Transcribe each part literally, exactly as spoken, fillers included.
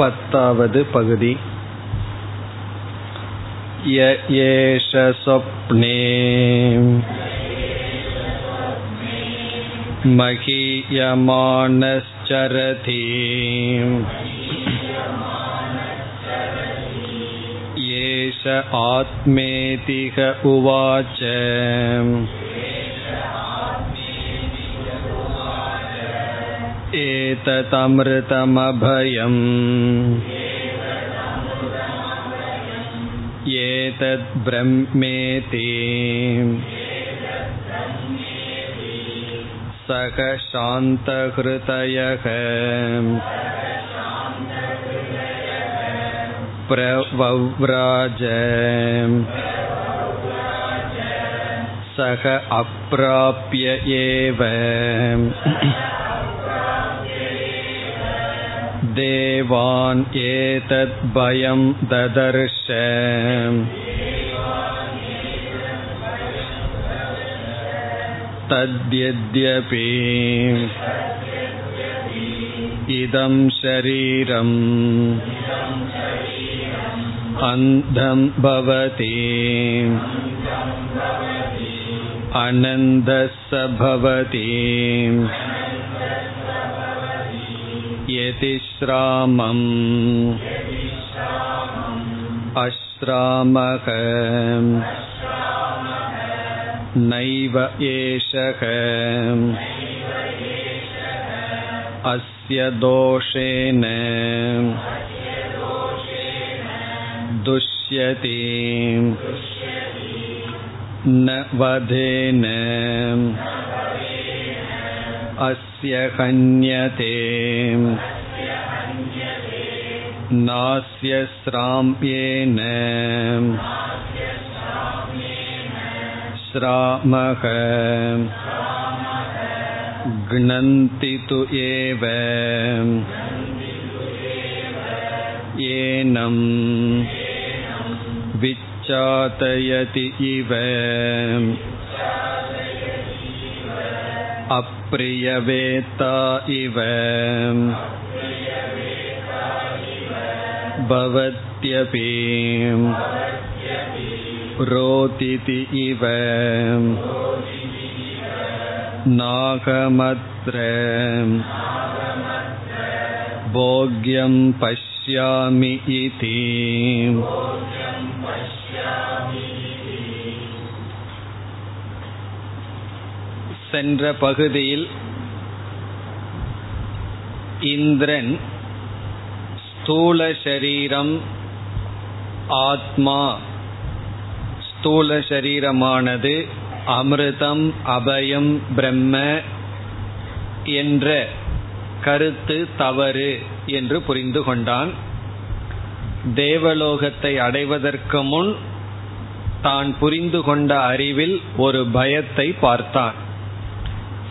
பத்தாவது பகுதி. ய ஏஷ ஸ்வப்னே மகீயமானஸ்சரதி ஏஷ ஆத்மேதிக உவாச ஏததம்ருதமபயம் ஏதத் ப்ரஹ்மேதி சக சாந்த ஹ்ருதயஹ பிரவவ்ராஜ சக அப்ராப்ய ஏவ தேவான் ஏதத் பயம் ததர்ஷ தத்யத்யபி இதம் ஷரீரம் அந்தம் பவதி அனந்தஸ்ஸ பவதி யதிஶ்ராமம் அஶ்ராமஹ நைவ ஏஷஹ அஸ்ய தோஷேன துஷ்யதி ந வதேன அஸ்ய ஹன்யதே நாஸ்ய ஸ்ராம்யேன ஸ்ராமஹ க்னந்தி து ஏவ ஏனம் விச்சாதயதி இவ அப்ரியவேதா இவ பவத்யபி ரோதிதி இவ நாகமத்ர போக்யம் பஷ்யாமி இதி. சென்ற பகுதியில் இந்திரன் ஸ்தூல சரீரம் ஆத்மா, ஸ்தூல சரீரமானது அமிர்தம், அபயம், பிரம்ம என்ற கருத்து தவறு என்று புரிந்து கொண்டான். தேவலோகத்தை அடைவதற்கு முன் தான் புரிந்து கொண்ட அறிவில் ஒரு பயத்தை பார்த்தான்.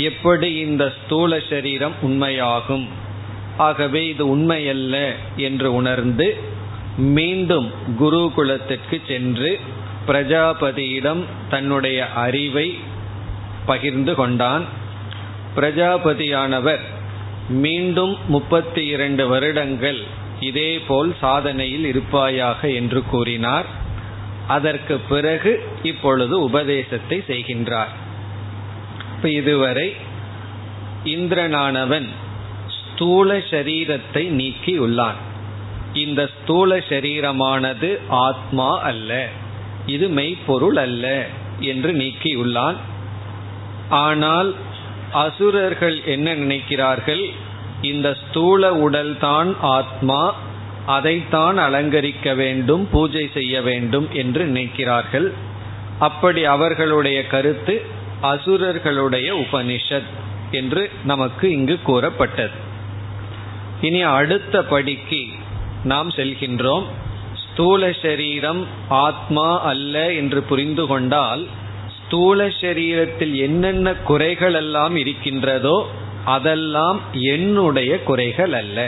எப்படி இந்த ஸ்தூல சரீரம் உண்மையாகும்? ஆகவே இது உண்மையல்ல என்று உணர்ந்து மீண்டும் குருகுலத்திற்கு சென்று பிரஜாபதியிடம் தன்னுடைய அறிவை பகிர்ந்து கொண்டான். பிரஜாபதியானவர் மீண்டும் முப்பத்தி இரண்டு வருடங்கள் இதேபோல் சாதனையில் இருப்பாயாக என்று கூறினார். அதற்கு பிறகு இப்பொழுது உபதேசத்தை செய்கின்றார். இப்போ இதுவரை இந்திரனானவன் ஸ்தூல சரீரத்தை நீக்கி உள்ளான். இந்த ஸ்தூல சரீரமானது ஆத்மா அல்ல, இது மெய்ப்பொருள் அல்ல என்று நீக்கியுள்ளான். ஆனால் அசுரர்கள் என்ன நினைக்கிறார்கள்? இந்த ஸ்தூல உடல்தான் ஆத்மா, அதைத்தான் அலங்கரிக்க வேண்டும், பூஜை செய்ய வேண்டும் என்று நினைக்கிறார்கள். அப்படி அவர்களுடைய கருத்து அசுரர்களுடைய உபனிஷத் என்று நமக்கு இங்கு கூறப்பட்டது. இனி அடுத்த படிக்கு நாம் செல்கின்றோம். ஸ்தூல சரீரம் ஆத்மா அல்ல என்று புரிந்து கொண்டால் ஸ்தூல சரீரத்தில் என்னென்ன குறைகள் எல்லாம் இருக்கின்றதோ அதெல்லாம் என்னுடைய குறைகள் அல்ல.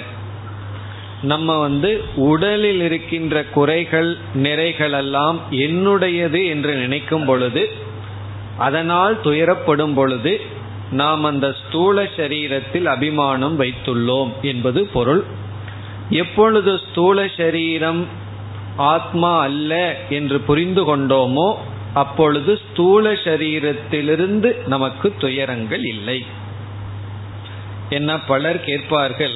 நம்ம வந்து உடலில் இருக்கின்ற குறைகள் நிறைகளெல்லாம் என்னுடையது என்று நினைக்கும் பொழுது, அதனால் துயரப்படும் பொழுது, நாம் அந்த ஸ்தூல சரீரத்தில் அபிமானம் வைத்துள்ளோம் என்பது பொருள். எப்பொழுது ஸ்தூல சரீரம் ஆத்மா அல்ல என்று புரிந்து கொண்டோமோ அப்பொழுது ஸ்தூல சரீரத்திலிருந்து நமக்கு துயரங்கள் இல்லை. என்ன பலர் கேட்பார்கள்,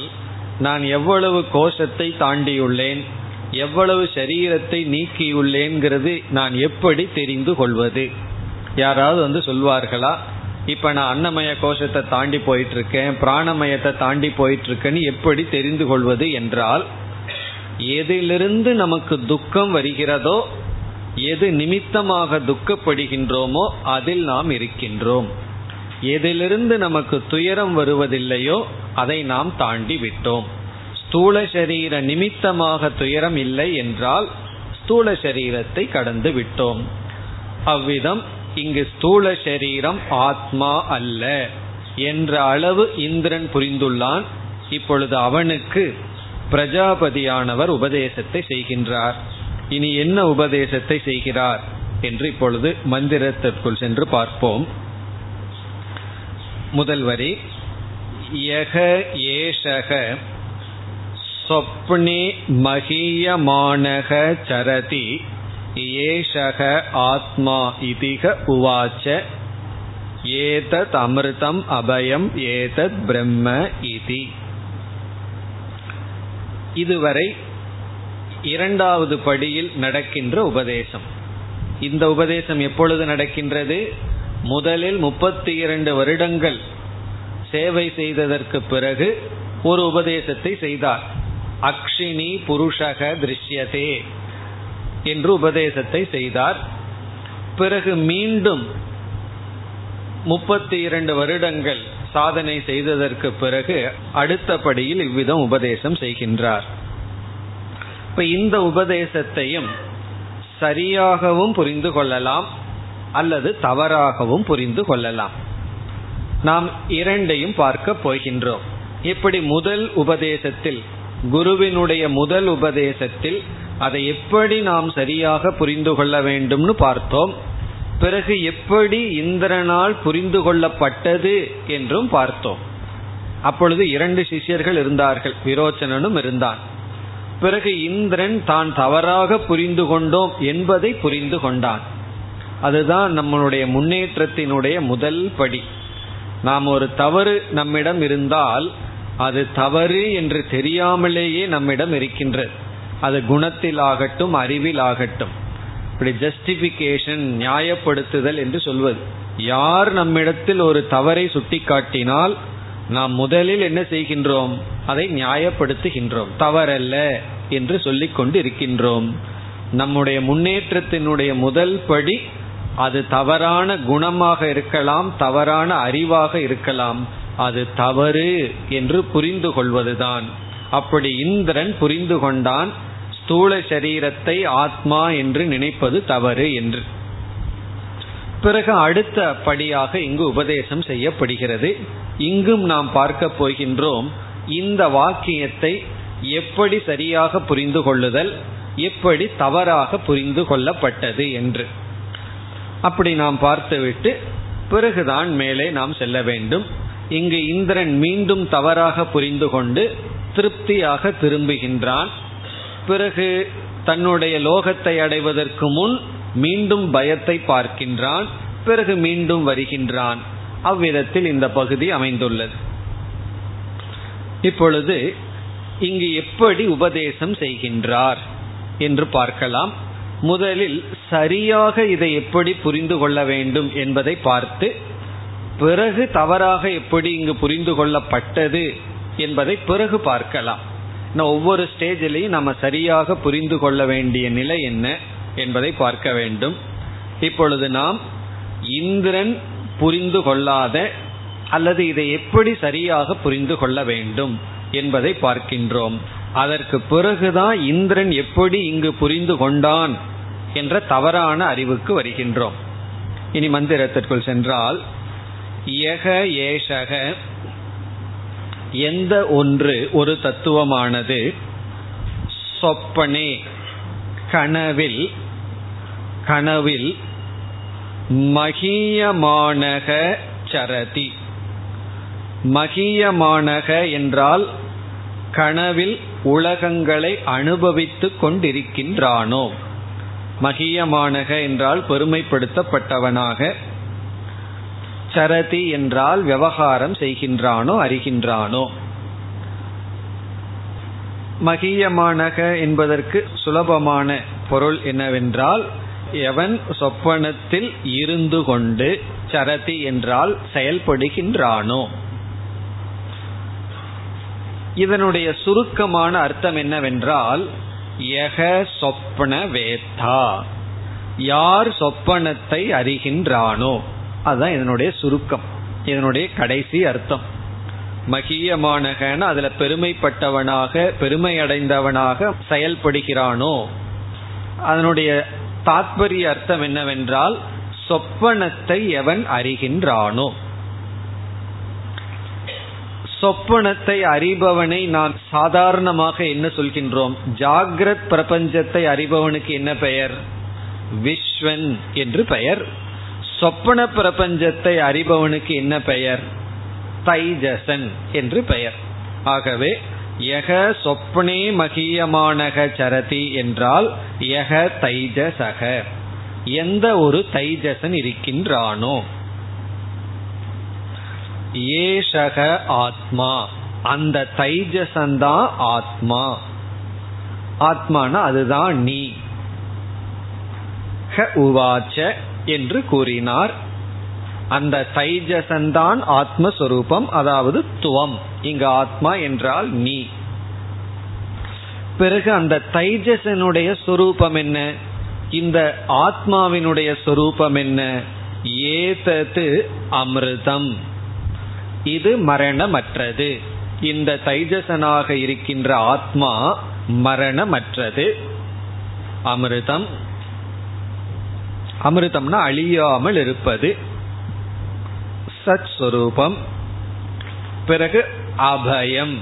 நான் எவ்வளவு கோஷத்தை தாண்டியுள்ளேன், எவ்வளவு சரீரத்தை நீக்கியுள்ளேன்கிறது நான் எப்படி தெரிந்து கொள்வது? யாராவது வந்து சொல்வார்களா, இப்ப நான் அன்னமய கோஷத்தை தாண்டி போயிட்டு இருக்கேன், பிராணமயத்தை தாண்டி போயிட்டு இருக்கேன்னு எப்படி தெரிந்து கொள்வது என்றால், எதிலிருந்து நமக்கு துக்கம் வருகிறதோ, எது நிமித்தமாக துக்கப்படுகின்றோமோ அதில் நாம் இருக்கின்றோம். எதிலிருந்து நமக்கு துயரம் வருவதில்லையோ அதை நாம் தாண்டி விட்டோம். ஸ்தூல சரீர நிமித்தமாக துயரம் இல்லை என்றால் ஸ்தூல சரீரத்தை கடந்து விட்டோம். அவ்விதம் இங்கு ஸ்தூல சரீரம் ஆத்மா அல்ல என்ற அளவு இந்திரன் புரிந்துள்ளான். இப்பொழுது அவனுக்கு பிரஜாபதியானவர் உபதேசத்தை செய்கின்றார். இனி என்ன உபதேசத்தை செய்கிறார் என்று இப்பொழுது மந்திரத்திற்குள் சென்று பார்ப்போம். முதல் வரி, யக ஏஷக ஸ்வப்னே மஹீயமானக சரதி ஏஷக ஆத்மா இதிக உவாச்ச ஏதத் அமிர்தம் அபயம் ஏதத் பிரம்ம இதி. இதுவரை இரண்டாவது படியில் நடக்கின்ற உபதேசம். இந்த உபதேசம் எப்பொழுது நடக்கின்றது? முதலில் முப்பத்தி இரண்டு வருடங்கள் சேவை செய்ததற்கு பிறகு ஒரு உபதேசத்தை செய்தார். அக்ஷினி புருஷக திருஷ்யதே என்று உபதேசத்தை செய்தார். பிறகு மீண்டும் முப்பத்தி இரண்டு வருடங்கள் சாதனை செய்ததற்கு பிறகு அடுத்தபடியில் இவ்விதம் உபதேசம் செய்கின்றார். இப்ப இந்த உபதேசத்தையும் சரியாகவும் புரிந்து கொள்ளலாம் அல்லது தவறாகவும் புரிந்து கொள்ளலாம். நாம் இரண்டையும் பார்க்க போகின்றோம். இப்படி முதல் உபதேசத்தில், குருவினுடைய முதல் உபதேசத்தில் அதை எப்படி நாம் சரியாக புரிந்து கொள்ள வேண்டும்னு பார்த்தோம். பிறகு எப்படி இந்திரனால் புரிந்து கொள்ளப்பட்டது என்றும் பார்த்தோம். அப்பொழுது இரண்டு சிஷ்யர்கள் இருந்தார்கள், விரோச்சனனும் இருந்தான். பிறகு இந்திரன் தான் தவறாக புரிந்து கொண்டோம் என்பதை புரிந்து கொண்டான். அதுதான் நம்மளுடைய முன்னேற்றத்தினுடைய முதல் படி. நாம் ஒரு தவறு நம்மிடம் இருந்தால் அது தவறு என்று தெரியாமலேயே நம்மிடம் இருக்கின்றது. அது குணத்தில் ஆகட்டும் அறிவில் ஆகட்டும். இப்படி ஜஸ்டிபிகேஷன், நியாயப்படுத்துதல் என்று சொல்வது. யார் நம்மிடத்தில் ஒரு தவறை சுட்டி காட்டினால் நாம் முதலில் என்ன செய்கின்றோம்? அதை நியாயப்படுத்துகின்றோம், தவறல்ல என்று சொல்லிக் கொண்டு இருக்கின்றோம். நம்முடைய முன்னேற்றத்தினுடைய முதல் படி அது தவறான குணமாக இருக்கலாம், தவறான அறிவாக இருக்கலாம், அது தவறு என்று புரிந்து கொள்வதுதான். அப்படி இந்திரன் புரிந்து கொண்டான், ஸ்தூல சரீரத்தை ஆத்மா என்று நினைப்பது தவறு என்று. பிறகு அடுத்த படியாக இங்கு உபதேசம் செய்யப்படுகிறது. இங்கும் நாம் பார்க்க போகின்றோம் இந்த வாக்கியத்தை எப்படி சரியாக புரிந்து கொள்ளுதல், எப்படி தவறாக புரிந்து கொள்ளப்பட்டது என்று. அப்படி நாம் பார்த்துவிட்டு பிறகுதான் மேலே நாம் செல்ல வேண்டும். இங்கு இந்திரன் மீண்டும் தவறாக புரிந்து கொண்டு திருப்தியாக திரும்புகின்றான். பிறகு தன்னுடைய லோகத்தை அடைவதற்கு முன் மீண்டும் பயத்தை பார்க்கின்றான். பிறகு மீண்டும் வருகின்றான். அவ்விதத்தில் இந்த பகுதி அமைந்துள்ளது. இப்பொழுது இங்கு எப்படி உபதேசம் செய்கின்றார் என்று பார்க்கலாம். முதலில் சரியாக இதை எப்படி புரிந்து கொள்ள வேண்டும் என்பதை பார்த்து, பிறகு தவறாக எப்படி இங்கு புரிந்து கொள்ளப்பட்டது என்பதை பிறகு பார்க்கலாம். ஒவ்வொரு ஸ்டேஜிலையும் நம்ம சரியாக புரிந்து கொள்ள வேண்டிய நிலை என்ன என்பதை பார்க்க வேண்டும். இப்பொழுது நாம் இந்திரன் புரிந்து கொள்ளாத அல்லது இதை எப்படி சரியாக புரிந்து கொள்ள வேண்டும் என்பதை பார்க்கின்றோம். அதற்கு பிறகுதான் இந்திரன் எப்படி இங்கு புரிந்து கொண்டான் என்ற தவறான அறிவுக்கு வருகின்றோம். இனி மந்திரத்திற்குள் சென்றால், யக ஏஷக எந்த ஒன்று ஒரு தத்துவமானது, சொப்பனே கனவில், கனவில் மகியமானக சரதி. மகியமானக என்றால் கனவில் உலகங்களை அனுபவித்துக் கொண்டிருக்கின்றானோ. மகியமானக என்றால் பெருமைப்படுத்தப்பட்டவனாக, சரதி என்றால் விவகாரம் செய்கின்றானோ அறிகின்றானோ. மகியமானக என்பதற்கு சுலபமான பொருள் என்னவென்றால், எவன் சொப்பனத்தில் இருந்து கொண்டு சரதி என்றால் செயல்படுகின்றானோ. இதனுடைய சுருக்கமான அர்த்தம் என்னவென்றால், யக சொப்பன வேத்தா, யார் சொப்பனத்தை அறிகின்றானோ. அதுதான் இதனுடைய சுருக்கம், இதனுடைய கடைசி அர்த்தம். மகியமானகன அதுல பெருமைப்பட்டவனாக பெருமையடைந்தவனாக செயல்படுகிறானோ. அதனுடைய தாத்பரிய அர்த்தம் என்னவென்றால், சொப்பனத்தை எவன் அறிகின்றானோ. சொப்பனத்தை அறிபவனை நாம் சாதாரணமாக என்ன சொல்கின்றோம்? ஜாகிரத் பிரபஞ்சத்தை அறிபவனுக்கு என்ன பெயர்? விஸ்வன் என்று பெயர். சொப்பன பிரபஞ்சத்தை அறிபவனுக்கு என்ன பெயர்? தைஜசன் என்று பெயர். ஆகவே யக சொப்னே மகியமானக சரதி என்றால் யக தைஜசக, எந்த ஒரு தைஜசன் இருக்கின்றானோ. ஏஷக ஆத்மா, அந்த தைஜசந்தான் ஆத்மா. ஆத்மானா அதுதான் நீ. ஹ உவாச்ச என்று கூறினார். அந்த தைஜசந்தான் ஆத்மஸ்வரூபம், அதாவது துவம். இங்கு ஆத்மா என்றால் நீ. பிறகு அந்த தைஜசனுடைய சொரூபம் என்ன? இந்த ஆத்மாவினுடைய சொரூபம் என்ன? ஏதது அமிர்தம், இது மரணமற்றது. இந்த தைஜசனாக இருக்கின்ற ஆத்மா மரணமற்றது, அமிர்தம். அமிர்தம்னா அழியாமல் இருப்பது, சத் ஸ்வரூபம். பிறகு அபயம்,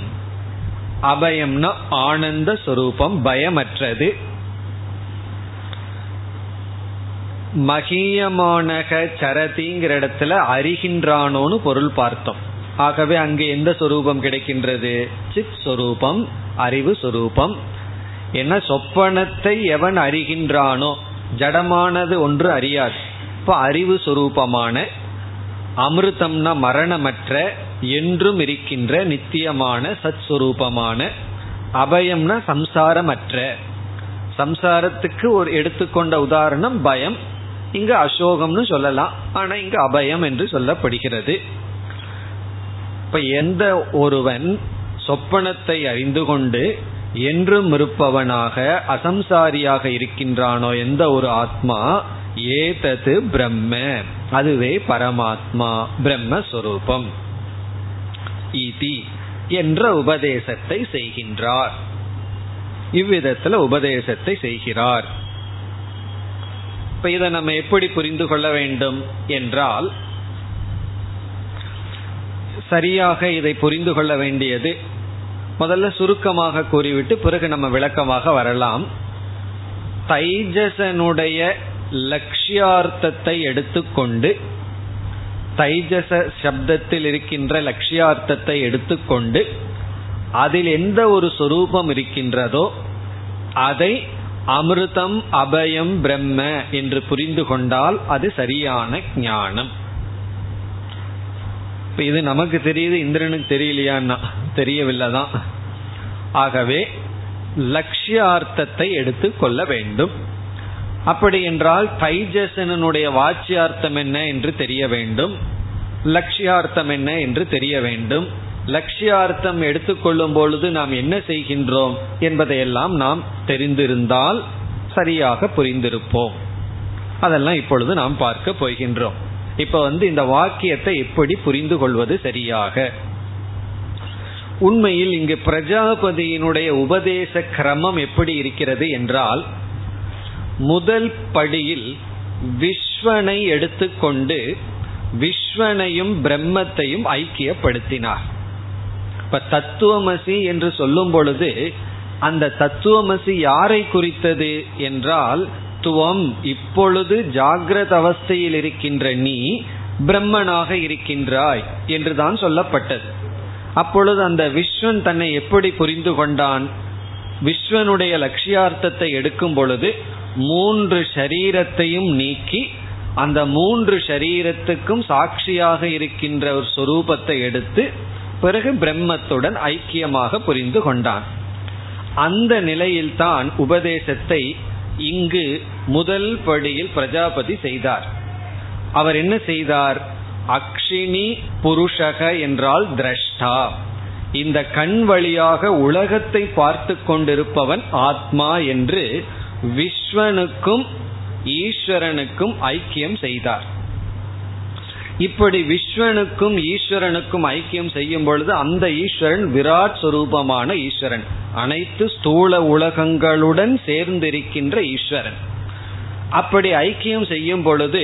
அபயம்னா ஆனந்த ஸ்வரூபம், பயமற்றது. மகியமானக சரதிங்கிற இடத்துல அறிகின்றானோன்னு பொருள் பார்த்தோம். ஆகவே அங்கு எந்த சொரூபம் கிடைக்கின்றது? சித் ஸ்வரூபம், அறிவு சொரூபம். என்ன சொப்பனத்தை எவன் அறிகின்றானோ, ஜடமானது ஒன்று அறியாது. இப்போ அறிவு சொரூபமான அமிர்தம்னா மரணமற்ற என்றும் இருக்கின்ற நித்தியமான சத் சுரூபமான, அபயம்னா சம்சாரமற்ற. சம்சாரத்துக்கு ஒரு எடுத்துக்கொண்ட உதாரணம் பயம். இங்கு அசோகம்னு சொல்லலாம், ஆனா இங்கு அபயம் என்று சொல்லப்படுகிறது. இப்ப எந்த ஒருவன் சொப்பனத்தை அறிந்து கொண்டு என்றும் இருப்பவனாக அசம்சாரியாக இருக்கின்றானோ, எந்த ஒரு ஆத்மா, ஏதது பிரம்ம, அதுவே பரமாத்மா, பிரம்மஸ்வரூபம் இதி என்ற உபதேசத்தை செய்கின்றார். இவ்விதத்துல உபதேசத்தை செய்கிறார். இப்ப இதை நம்ம எப்படி புரிந்து கொள்ள வேண்டும் என்றால், சரியாக இதை புரிந்து கொள்ள வேண்டியது முதல்ல சுருக்கமாக கூறிவிட்டு பிறகு நம்ம விளக்கமாக வரலாம். தைஜசனுடைய லட்சியார்த்தத்தை எடுத்துக்கொண்டு, தைஜச சப்தத்தில் இருக்கின்ற லட்சியார்த்தத்தை எடுத்துக்கொண்டு, அதில் எந்த ஒரு சொரூபம் இருக்கின்றதோ அதை அமிர்தம் அபயம் பிரம்ம என்று புரிந்து கொண்டால் அது சரியான ஞானம். இப்போ இது நமக்கு தெரியுது, இந்திரனுக்கு தெரியலையான்னா தெரியவில்லைதான். ஆகவே லட்சியார்த்தத்தை எடுத்து கொள்ள வேண்டும். அப்படி என்றால் தைஜசனுடைய வாச்சியார்த்தம் என்ன என்று தெரிய வேண்டும், லட்சியார்த்தம் என்ன என்று தெரிய வேண்டும். லட்சியார்த்தம் எடுத்துக்கொள்ளும் பொழுது நாம் என்ன செய்கின்றோம் என்பதையெல்லாம் நாம் தெரிந்திருந்தால் சரியாக புரிந்திருப்போம். அதெல்லாம் இப்பொழுது நாம் பார்க்க போகின்றோம். இப்ப வந்து இந்த வாக்கியத்தை எப்படி புரிந்து கொள்வது சரியாக? உண்மையில் இங்கு பிரஜாபதியினுடைய உபதேச கிரமம் எப்படி இருக்கிறது என்றால், முதல் படியில் விஸ்வனை எடுத்துக்கொண்டு விஸ்வனையும் பிரம்மத்தையும் ஐக்கியப்படுத்தினார். இப்ப தத்துவமசி என்று சொல்லும் பொழுது அந்த தத்துவமசி யாரை குறித்தது என்றால், துவம், இப்பொழுது ஜாகிரத அவஸ்தையில் இருக்கின்ற நீ பிரம்மனாக இருக்கின்றாய் என்றுதான் சொல்லப்பட்டது. அப்பொழுது அந்த விஸ்வன் தன்னை எப்படி புரிந்து கொண்டான்? விஸ்வனுடைய லட்சியார்த்தத்தை எடுக்கும் பொழுது மூன்று ஷரீரத்தையும் நீக்கி அந்த மூன்று ஷரீரத்துக்கும் சாட்சியாக இருக்கின்ற ஒரு சொரூபத்தை எடுத்து பிறகு பிரம்மத்துடன் ஐக்கியமாக புரிந்து கொண்டான். அந்த நிலையில்தான் உபதேசத்தை இங்கு முதல் படியில் பிரஜாபதி செய்தார். அவர் என்ன செய்தார்? அக்ஷினி புருஷக என்றால் திரஷ்டா, இந்த கண் வழியாக உலகத்தை பார்த்து கொண்டிருப்பவன் ஆத்மா என்று விஸ்வனுக்கும் ஈஸ்வரனுக்கும் ஐக்கியம் செய்தார். இப்படி விஸ்வனுக்கும் ஈஸ்வரனுக்கும் ஐக்கியம் செய்யும் பொழுது அந்த ஈஸ்வரன் விராட் சுரூபமான ஈஸ்வரன், அனைத்து ஸ்தூல உலகங்களுடன் சேர்ந்திருக்கின்ற ஈஸ்வரன். அப்படி ஐக்கியம் செய்யும் பொழுது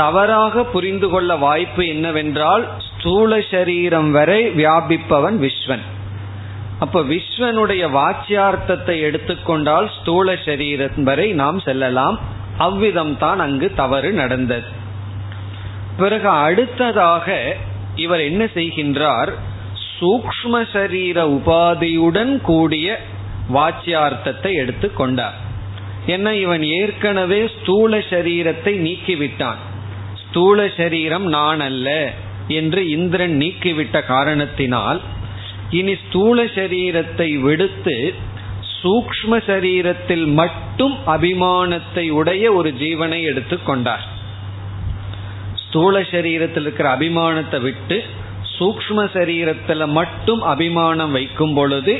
தவறாக புரிந்து கொள்ள வாய்ப்பு என்னவென்றால் ஸ்தூல சரீரம் வரை வியாபிப்பவன் விஸ்வன். அப்ப விஸ்வனுடைய வாச்சியார்த்தத்தை எடுத்துக்கொண்டால் ஸ்தூல சரீரம் வரை நாம் செல்லலாம். அவ்விதம் தான் அங்கு தவறு நடந்தது. பிறகு அடுத்ததாக இவர் என்ன செய்கின்றார்? சூக்ஷ்ம சரீர உபாதியுடன் கூடிய வாச்சியார்த்தத்தை எடுத்துக்கொண்டார். ஏன்னா இவன் ஏற்கனவே ஸ்தூல சரீரத்தை நீக்கிவிட்டான். ஸ்தூல சரீரம் நான் அல்ல என்று இந்திரன் நீக்கிவிட்ட காரணத்தினால் இனி ஸ்தூல சரீரத்தை விடுத்து சூக்ஷ்ம சரீரத்தில் மட்டும் அபிமானத்தை உடைய ஒரு ஜீவனை எடுத்துக்கொண்டார். ஸ்தூல சரீரத்தில் இருக்கிற அபிமானத்தை விட்டு சூக்ஷ்ம சரீரத்தில் மட்டும் அபிமானம் வைக்கும் பொழுது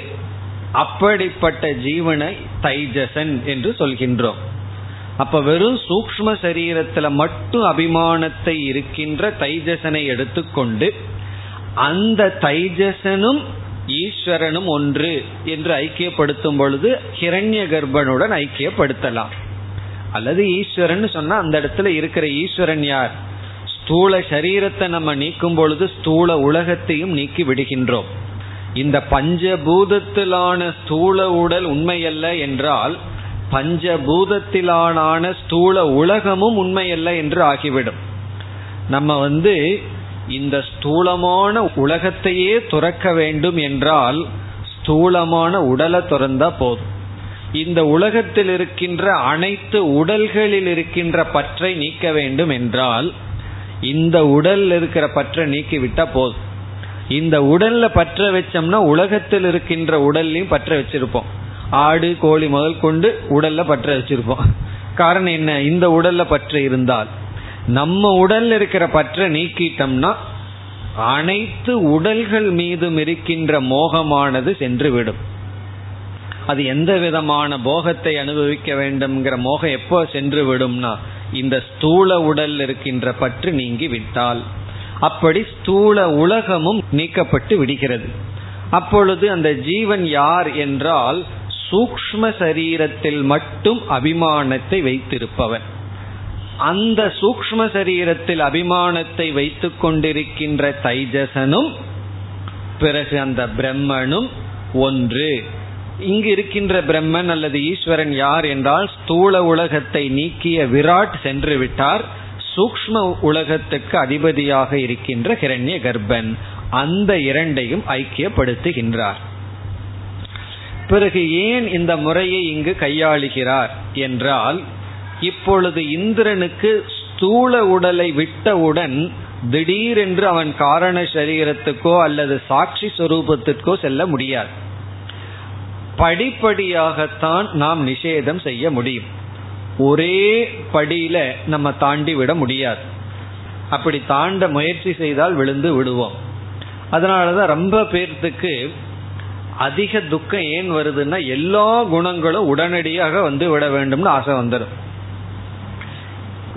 அப்படிப்பட்ட ஜீவனை தைஜசன் என்று சொல்கின்றோம். அப்ப வெறும் சூக்ஷ்ம சரீரத்தில் மட்டும் அபிமானத்தை இருக்கின்ற தைஜசனை எடுத்துக்கொண்டு அந்த தைஜசனும் ஈஸ்வரனும் ஒன்று என்று ஐக்கியப்படுத்தும் பொழுது ஹிரண்ய கர்ப்பனுடன் ஐக்கியப்படுத்தலாம். அல்லது ஈஸ்வரன் சொன்னா அந்த இடத்துல இருக்கிற ஈஸ்வரன் யார்? ஸ்தூல சரீரத்தை நம்ம நீக்கும் பொழுது ஸ்தூல உலகத்தையும் நீக்கி விடுகின்றோம். இந்த பஞ்சபூதத்திலான ஸ்தூல உடல் உண்மையல்ல என்றால் பஞ்சபூதத்திலான ஸ்தூல உலகமும் உண்மையல்ல என்று ஆகிவிடும். நம்ம வந்து இந்த ஸ்தூலமான உலகத்தையே துறக்க வேண்டும் என்றால் ஸ்தூலமான உடலை துறந்தா போதும். இந்த உலகத்தில் இருக்கின்ற அனைத்து உடல்களில் இருக்கின்ற பற்றை நீக்க வேண்டும் என்றால் இந்த உடல்ல இருக்கிற பற்றை நீக்கிவிட்டா போதும். இந்த உடல்ல பற்ற வச்சோம்னா உலகத்தில் இருக்கின்ற உடல்லையும் பற்ற வச்சிருப்போம். ஆடு கோழி முதல் கொண்டு உடல்ல பற்ற வச்சிருப்போம். காரணம் என்ன? இந்த உடல்ல பற்று இருந்தால். நம்ம உடல்ல இருக்கிற பற்றை நீக்கிட்டோம்னா அனைத்து உடல்கள் மீதும் இருக்கின்ற மோகமானது சென்றுவிடும். அது எந்த விதமான போகத்தை அனுபவிக்க வேண்டும்ங்கிற மோகம் எப்போ சென்று விடும்னா இந்த ஸ்தூல உடல் இருக்கின்ற பற்று நீங்கி விட்டால். அப்படி ஸ்தூல உலகமும் நீக்கப்பட்டு விடுகிறது. அப்பொழுது அந்த ஜீவன் யார் என்றால் சூக்ஷ்ம சரீரத்தில் மட்டும் அபிமானத்தை வைத்திருப்பவன். அந்த சூக்ஷ்ம சரீரத்தில் அபிமானத்தை வைத்து கொண்டிருக்கின்ற தைஜசனும் பிறகு அந்த பிரம்மனும் ஒன்று. இங்கு இருக்கின்ற பிரம்மன் அல்லது ஈஸ்வரன் யார் என்றால் ஸ்தூல உலகத்தை நீக்கிய விராட் சென்று விட்டார். சூக்ஷ்ம உலகத்துக்கு அதிபதியாக இருக்கின்ற ஹிரண்ய கர்ப்பன் அந்த இரண்டையும் ஐக்கியப்படுத்துகின்றார். பிறகு ஏன் இந்த முறையை இங்கு கையாளுகிறார் என்றால் இப்பொழுது இந்திரனுக்கு ஸ்தூல உடலை விட்டவுடன் திடீரென்று அவன் காரண சரீரத்துக்கோ அல்லது சாட்சி சொரூபத்திற்கோ செல்ல முடியாது. படிப்படியாகத்தான் நாம் நிஷேதம் செய்ய முடியும். ஒரே படியில நம்ம தாண்டி விட முடியாது. அப்படி தாண்ட முயற்சி செய்தால் விழுந்து விடுவோம். அதனாலதான் ரொம்ப பேர்த்துக்கு அதிக துக்கம் ஏன் வருதுன்னா எல்லா குணங்களும் உடனடியாக வந்து விட வேண்டும்னு ஆசை வந்துடும்.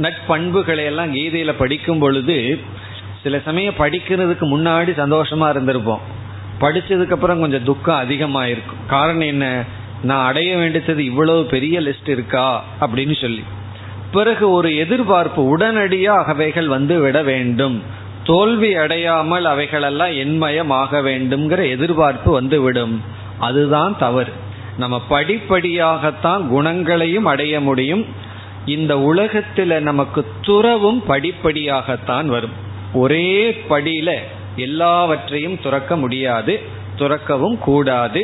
நட்பண்புகளை எல்லாம் கீதையில படிக்கும் பொழுது சில சமயம் படிக்கிறதுக்கு முன்னாடி சந்தோஷமா இருந்திருப்போம், படிச்சதுக்கு அப்புறம் கொஞ்சம் துக்கம் அதிகமாயிருக்கும். காரணம் என்ன? நான் அடைய வேண்டியது இவ்வளவு பெரிய லிஸ்ட் இருக்கா அப்படின்னு சொல்லி பிறகு ஒரு எதிர்பார்ப்பு உடனடியாக அவைகள் வந்து விட வேண்டும், தோல்வி அடையாமல் அவைகளெல்லாம் எண்மயமாக வேண்டும்ங்கிற எதிர்பார்ப்பு வந்துவிடும். அதுதான் தவறு. நம்ம படிப்படியாகத்தான் குணங்களையும் அடைய முடியும். இந்த உலகத்தில் நமக்கு துறவும் படிப்படியாகத்தான் வரும். ஒரே படியில எல்லாவற்றையும் துறக்க முடியாது, துறக்கவும் கூடாது.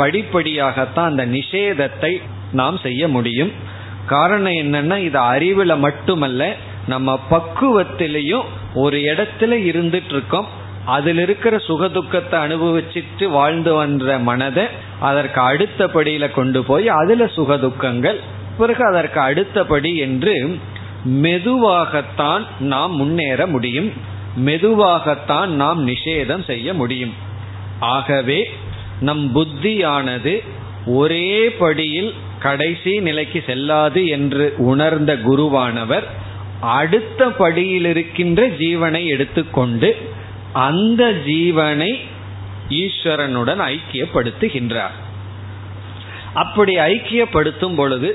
படிப்படியாகத்தான் அந்த நிஷேதத்தை நாம் செய்ய முடியும். காரணம் என்னன்னா, இது அறிவுல மட்டுமல்ல, நம்ம பக்குவத்திலையும் ஒரு இடத்துல இருந்துட்டு இருக்கோம். அதில் இருக்கிற சுகதுக்கத்தை அனுபவிச்சுட்டு வாழ்ந்து வந்த மனதை அதற்கு அடுத்தபடியில கொண்டு போய் அதுல சுகதுக்கங்கள், பிறகு அதற்கு அடுத்தபடி என்று மெதுவாகத்தான் நாம் முன்னேற முடியும், மெதுவாகத்தான் நாம் நிஷேதம் செய்ய முடியும். ஆகவே நம் புத்தியானது ஒரே படியில் கடைசி நிலைக்கு செல்லாது என்று உணர்ந்த குருவானவர் அடுத்த படியில் இருக்கின்ற ஜீவனை எடுத்துக்கொண்டு அந்த ஜீவனை ஈஸ்வரனுடன் ஐக்கியப்படுத்துகின்றார். அப்படி ஐக்கியப்படுத்தும் பொழுது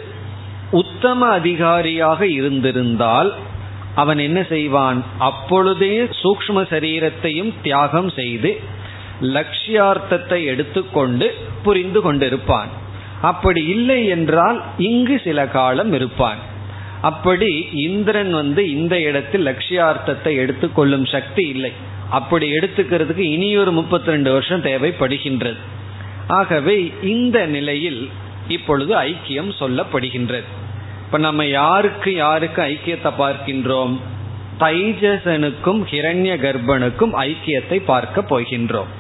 உத்தம அதிகாரியாக இருந்திருந்தால் அவன் என்ன செய்வான்? அப்பொழுதே சூக்ஷ்ம சரீரத்தையும் தியாகம் செய்து லட்சியார்த்தத்தை எடுத்துக்கொண்டு புரிந்து கொண்டிருப்பான். அப்படி இல்லை என்றால் இங்கு சில காலம் இருப்பான். அப்படி இந்திரன் வந்து இந்த இடத்தில் லட்சியார்த்தத்தை எடுத்துக்கொள்ளும் சக்தி இல்லை. அப்படி எடுத்துக்கிறதுக்கு இனியொரு முப்பத்தி ரெண்டு வருஷம் தேவைப்படுகின்றது. ஆகவே இந்த நிலையில் இப்பொழுது ஐக்கியம் சொல்லப்படுகின்றது. இப்ப நம்ம யாருக்கு யாருக்கு ஐக்கியத்தை பார்க்கின்றோம்? தைஜசனுக்கும் ஹிரண்ய கர்ப்பனுக்கும் ஐக்கியத்தை பார்க்க போகின்றோம்.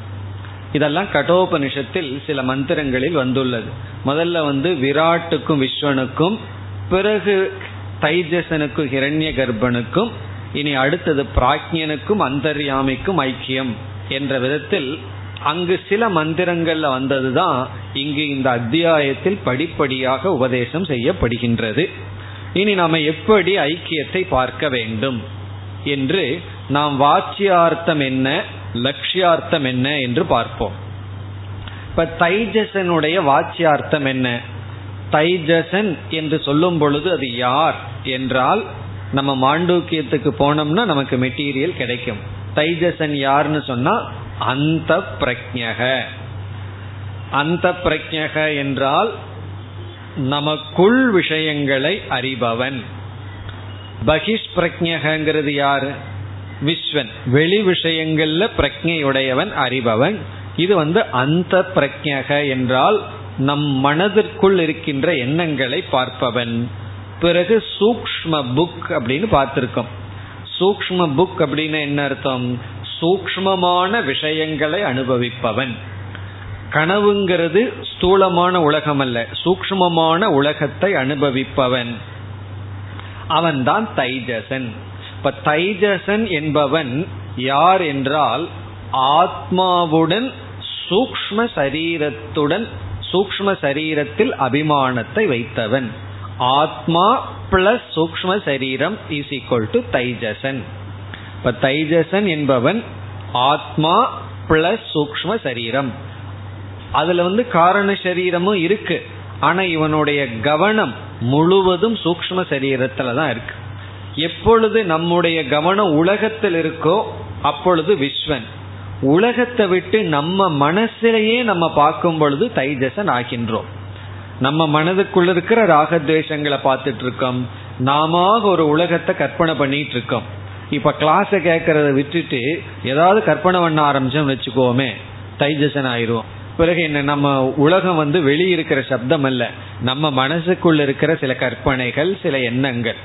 இதெல்லாம் கடோபனிஷத்தில் சில மந்திரங்களில் வந்துள்ளது. முதல்ல வந்து விராட்டுக்கும் விஸ்வனுக்கும், பிறகு தைஜசனுக்கும் ஹிரண்ய கர்ப்பனுக்கும், இனி அடுத்தது பிராக்ஞனுக்கும் அந்தர்யாமிக்கும் ஐக்கியம் என்ற விதத்தில் அங்கு சில மந்திரங்கள்ல வந்ததுதான் இங்கு இந்த அத்தியாயத்தில் படிப்படியாக உபதேசம் செய்யப்படுகின்றது. இனி நாம எப்படி ஐக்கியத்தை பார்க்க வேண்டும் என்று நாம் வாச்சியார்த்தம் என்ன, லட்சியார்த்தம் என்ன என்று பார்ப்போம். இப்ப தைஜசனுடைய வாச்சியார்த்தம் என்ன? தைஜசன் என்று சொல்லும் பொழுது அது யார் என்றால், நம்ம மாண்டூக்கியத்துக்கு போனோம்னா நமக்கு மெட்டீரியல் கிடைக்கும். தைஜசன் யார்னு சொன்னா அந்த பிரக்ஞக. அந்த பிரக்ஞக என்றால் நமக்குள் விஷயங்களை அறிபவன். பகிஷ் பிரக்ஞகங்கிறது யாரு? விஸ்வன், வெளி விஷயங்கள்ல பிரக்ஞையுடையவன், அறிபவன். இது வந்து அந்த பிரக்ஞக என்றால் நம் மனதிற்குள் இருக்கின்ற எண்ணங்களை பார்ப்பவன். பிறகு சூக்ஷ்ம புக் அப்படின்னு பார்த்திருக்கோம். சூக்ஷ்ம புக் அப்படின்னு என்ன அர்த்தம்? சூக்ஷ்மமான விஷயங்களை அனுபவிப்பவன். கனவுங்கிறது ஸ்தூலமான உலகம் அல்ல, சூக்ஷ்மமான உலகத்தை அனுபவிப்பவன் அவன் தான் தைஜசன். இப்ப தைஜசன் என்பவன் யார் என்றால் ஆத்மாவுடன் சூக்ஷ்ம சரீரத்துடன், சூக்ஷ்ம சரீரத்தில் அபிமானத்தை வைத்தவன். ஆத்மா பிளஸ் சூக்ஷ்ம சரீரம் இஸ் ஈக்வல் டு தைஜசன். இப்ப தைஜசன் என்பவன் ஆத்மா பிளஸ் சூக்ஷ்ம சரீரம். அதுல வந்து காரண சரீரமும் இருக்கு, ஆனா இவனுடைய கவனம் முழுவதும் சூக்ஷ்ம சரீரத்துலதான் இருக்கு. எப்பொழுது நம்முடைய கவனம் உலகத்தில் இருக்கோ அப்பொழுது விஸ்வன். உலகத்தை விட்டு நம்ம மனசிலேயே நம்ம பார்க்கும் பொழுது தைஜசன் ஆகின்றோம். நம்ம மனதுக்குள்ள இருக்கிற ராகத்வேஷங்களை பார்த்துட்டு இருக்கோம், நாம ஒரு உலகத்தை கற்பனை பண்ணிட்டு இருக்கோம். இப்ப கிளாஸை கேட்கறத விட்டுட்டு ஏதாவது கற்பனை பண்ண ஆரம்பிச்சோம் வச்சுக்கோமே, தைஜசன் ஆயிரும். பிறகு என்ன, நம்ம உலகம் வந்து வெளியிருக்கிற சப்தம் அல்ல, நம்ம மனசுக்குள்ள இருக்கிற சில கற்பனைகள், சில எண்ணங்கள்.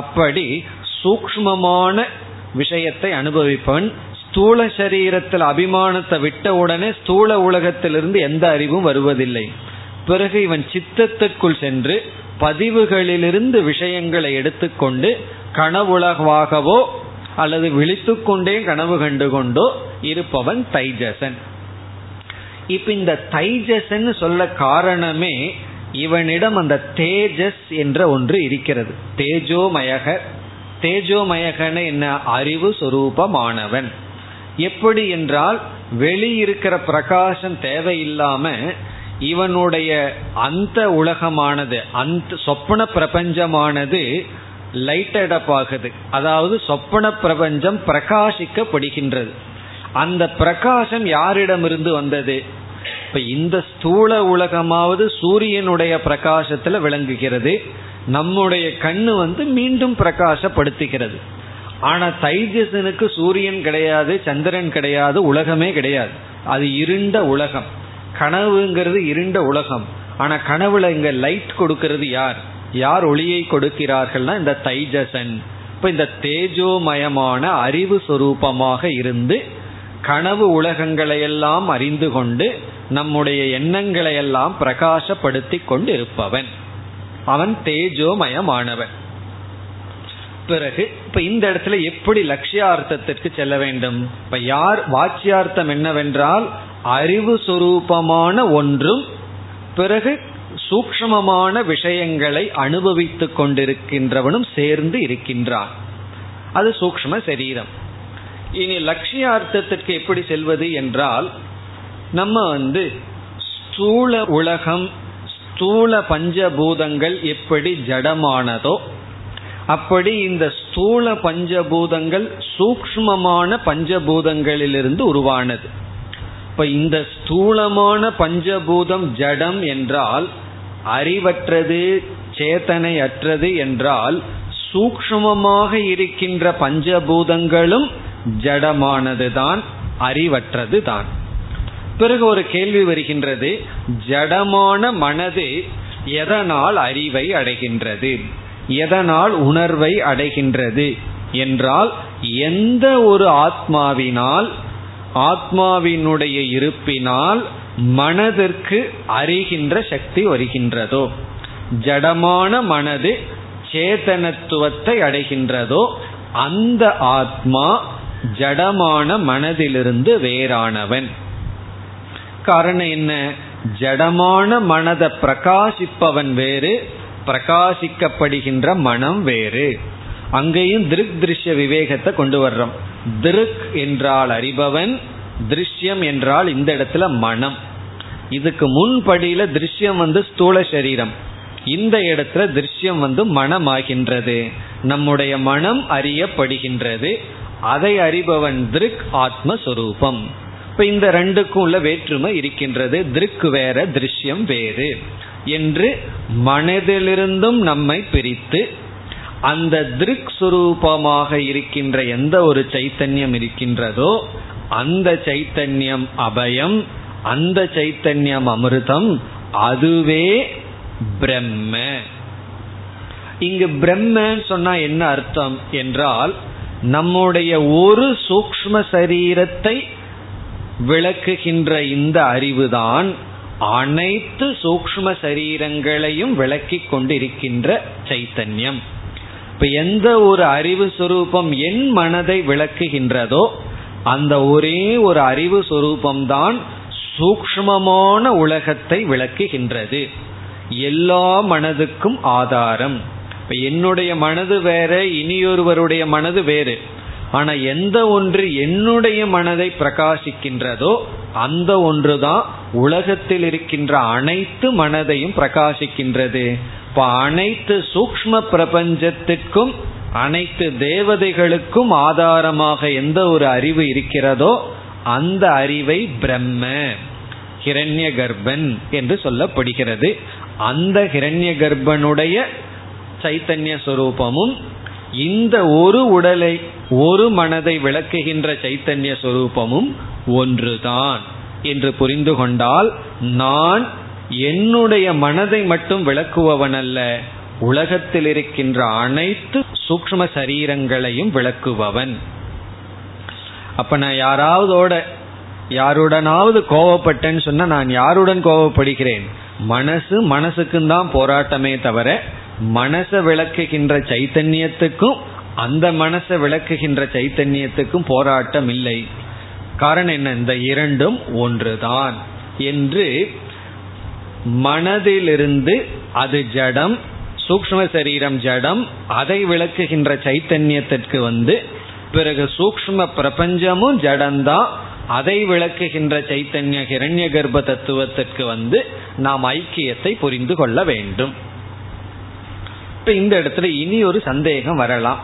அப்படி சூக்ஷ்மமான விஷயத்தை அனுபவிப்பவன். ஸ்தூல சரீரத்தில் அபிமானத்தை விட்ட உடனே ஸ்தூல உலகத்திலிருந்து எந்த அறிவும் வருவதில்லை. பிறகு இவன் சித்தத்திற்குள் சென்று பதிவுகளிலிருந்து விஷயங்களை எடுத்துக்கொண்டு கனவுலகமாகவோ அல்லது விழித்துக்கொண்டே கனவு கண்டு கொண்டோ இருப்பவன் தைஜசன். இப்ப இந்த தைஜசன் சொல்ல காரணமே இவனிடம் அந்த தேஜஸ் என்ற ஒன்று இருக்கிறது. தேஜோமயக. தேஜோமயகன என்ன? அறிவு சொரூபமானவன். எப்படி என்றால் வெளியிருக்கிற பிரகாசம் தேவையில்லாம இவனுடைய அந்த உலகமானது, அந்த சொப்பன பிரபஞ்சமானது லைட்டட் அப் ஆகுது. அதாவது சொப்பன பிரபஞ்சம் பிரகாசிக்கப்படுகின்றது. அந்த பிரகாசம் யாரிடமிருந்து வந்தது? இப்ப இந்த ஸ்தூல உலகமாவது சூரியனுடைய பிரகாசத்துல விளங்குகிறது, நம்முடைய கண்ணு வந்து மீண்டும் பிரகாசப்படுத்துகிறது. ஆனா தைஜசனுக்கு சூரியன் கிடையாது, சந்திரன் கிடையாது, உலகமே கிடையாது. அது இருண்ட உலகம். கனவுங்கிறது இருண்ட உலகம். ஆனா கனவுல இங்க லைட் கொடுக்கிறது யார்? யார் ஒளியை கொடுக்கிறார்கள்னா இந்த தைஜசன். இப்ப இந்த தேஜோமயமான அறிவு சொரூபமாக இருந்து கனவு உலகங்களையெல்லாம் அறிந்து கொண்டு நம்முடைய எண்ணங்களையெல்லாம் பிரகாசப்படுத்தி கொண்டு இருப்பவன் அவன் தேஜோமயமானவன். பிறகு இப்ப இந்த இடத்துல எப்படி லட்சியார்த்தத்திற்கு செல்ல வேண்டும்? இப்ப யார் வாச்சியார்த்தம் என்னவென்றால் அறிவு சொரூபமான ஒன்றும் பிறகு சூக்ஷ்மமான விஷயங்களை அனுபவித்து கொண்டிருக்கின்றவனும் சேர்ந்து இருக்கின்றான். அது சூக்ஷ்ம சரீரம். இனி லட்சியார்த்தத்திற்கு எப்படி செல்வது என்றால், நம்ம வந்து ஸ்தூல உலகம், ஸ்தூல பஞ்சபூதங்கள் எப்படி ஜடமானதோ அப்படி இந்த ஸ்தூல பஞ்சபூதங்கள் சூக்ஷ்மமான பஞ்சபூதங்களிலிருந்து உருவானது. இப்ப இந்த ஸ்தூலமான பஞ்சபூதம் ஜடம் என்றால், அறிவற்றது சேத்தனையற்றது என்றால், சூக்ஷ்மமாக இருக்கின்ற பஞ்சபூதங்களும் ஜடமானதுதான், அறிவற்றது தான். பிறகு ஒரு கேள்வி வருகின்றது, ஜடமான மனது எதனால் அறிவை அடைகின்றது, எதனால் உணர்வை அடைகின்றது என்றால், எந்த ஒரு ஆத்மாவினால், ஆத்மாவினுடைய இருப்பினால் மனதிற்கு அறிகின்ற சக்தி வருகின்றதோ, ஜடமான மனது சேதனத்துவத்தை அடைகின்றதோ அந்த ஆத்மா ஜடமான மனதிலிருந்து வேறானவன். காரணம் என்ன? ஜடமான மனதை பிரகாசிப்பவன் வேறு, பிரகாசிக்கப்படுகின்ற மனம் வேறு. அங்கேயும் திருக் திருஷ்ய விவேகத்தை கொண்டு வர்றோம். திருக் என்றால் அறிபவன், திருஷ்யம் என்றால் இந்த இடத்துல மனம். இதுக்கு முன்படியில திருஷ்யம் வந்து ஸ்தூல சரீரம், இந்த இடத்துல திருஷ்யம் வந்து மனமாகின்றது. நம்முடைய மனம் அறியப்படுகின்றது, அதை அறிபவன் திருக் ஆத்மஸ்வரூபம். இப்ப இந்த ரெண்டுக்கும் உள்ள வேற்றுமை இருக்கின்றது. திருக் வேற, திருஷ்யம் வேறு என்று மனதிலிருந்தும் நம்மை பிரித்து அந்த திருக் சுரூபமாக இருக்கின்ற எந்த ஒரு சைத்தன்யம் இருக்கின்றதோ அந்த சைத்தன்யம் அபயம், அந்த சைத்தன்யம் அமிர்தம், அதுவே பிரம்ம. இங்கு பிரம்மன்னு சொன்னா என்ன அர்த்தம் என்றால், நம்முடைய ஒரு சூக்ஷ்ம சரீரத்தை விளக்குகின்ற இந்த அறிவுதான் அனைத்து சூக்ஷ்ம சரீரங்களையும் விளக்கி கொண்டிருக்கின்ற சைத்தன்யம். இப்ப எந்த ஒரு அறிவு சொரூபம் என் மனதை விளக்குகின்றதோ அந்த ஒரே ஒரு அறிவு சொரூபம்தான் சூக்ஷ்மமான உலகத்தை விளக்குகின்றது, எல்லா மனதுக்கும் ஆதாரம். இப்ப என்னுடைய மனது வேற, இனியொருவருடைய மனது வேறு. ஆனா எந்த ஒன்று என்னுடைய மனதை பிரகாசிக்கின்றதோ அந்த ஒன்றுதான் உலகத்தில் இருக்கின்ற அனைத்து மனதையும் பிரகாசிக்கின்றது. இப்ப அனைத்து சூக்ஷ்ம பிரபஞ்சத்திற்கும் அனைத்து தேவதைகளுக்கும் ஆதாரமாக எந்த ஒரு அறிவு இருக்கிறதோ அந்த அறிவை பிரம்ம, ஹிரண்ய கர்ப்பன் என்று சொல்லப்படுகிறது. அந்த ஹிரண்ய கர்ப்பனுடைய சைத்தன்ய சொரூபமும் இந்த ஒரு உடலை, ஒரு மனதை விளக்குகின்ற சைத்தன்ய சொரூபமும் ஒன்றுதான் என்று புரிந்து கொண்டால், நான் என்னுடைய மனதை மட்டும் விளக்குபவன் அல்ல, உலகத்தில் இருக்கின்ற அனைத்து சூக்ஷ்ம சரீரங்களையும் விளக்குபவன். அப்ப நான் யாராவதோட யாருடனாவது கோபப்பட்டேன்னு சொன்னா நான் யாருடன் கோபப்படுகிறேன்? மனசு, மனசுக்கும் தான் போராட்டமே தவிர மனசை விளக்குகின்ற சைத்தன்யத்துக்கும் அந்த மனசை விளக்குகின்ற சைத்தன்யத்துக்கும் போராட்டம் இல்லை. காரணம் என்ன? இந்த இரண்டும் ஒன்றுதான் என்று மனதிலிருந்து அது ஜடம், சூக்ஷ்ம சரீரம் ஜடம், அதை விளக்குகின்ற சைத்தன்யத்திற்கு வந்து, பிறகு சூக்ஷ்ம பிரபஞ்சமும் ஜடம்தான், அதை விளக்குகின்ற சைத்தன்ய ஹிரண்ய கர்ப்ப தத்துவத்திற்கு வந்து நாம் ஐக்கியத்தை புரிந்து கொள்ள வேண்டும். இப்ப இந்த இடத்துல இனி ஒரு சந்தேகம் வரலாம்.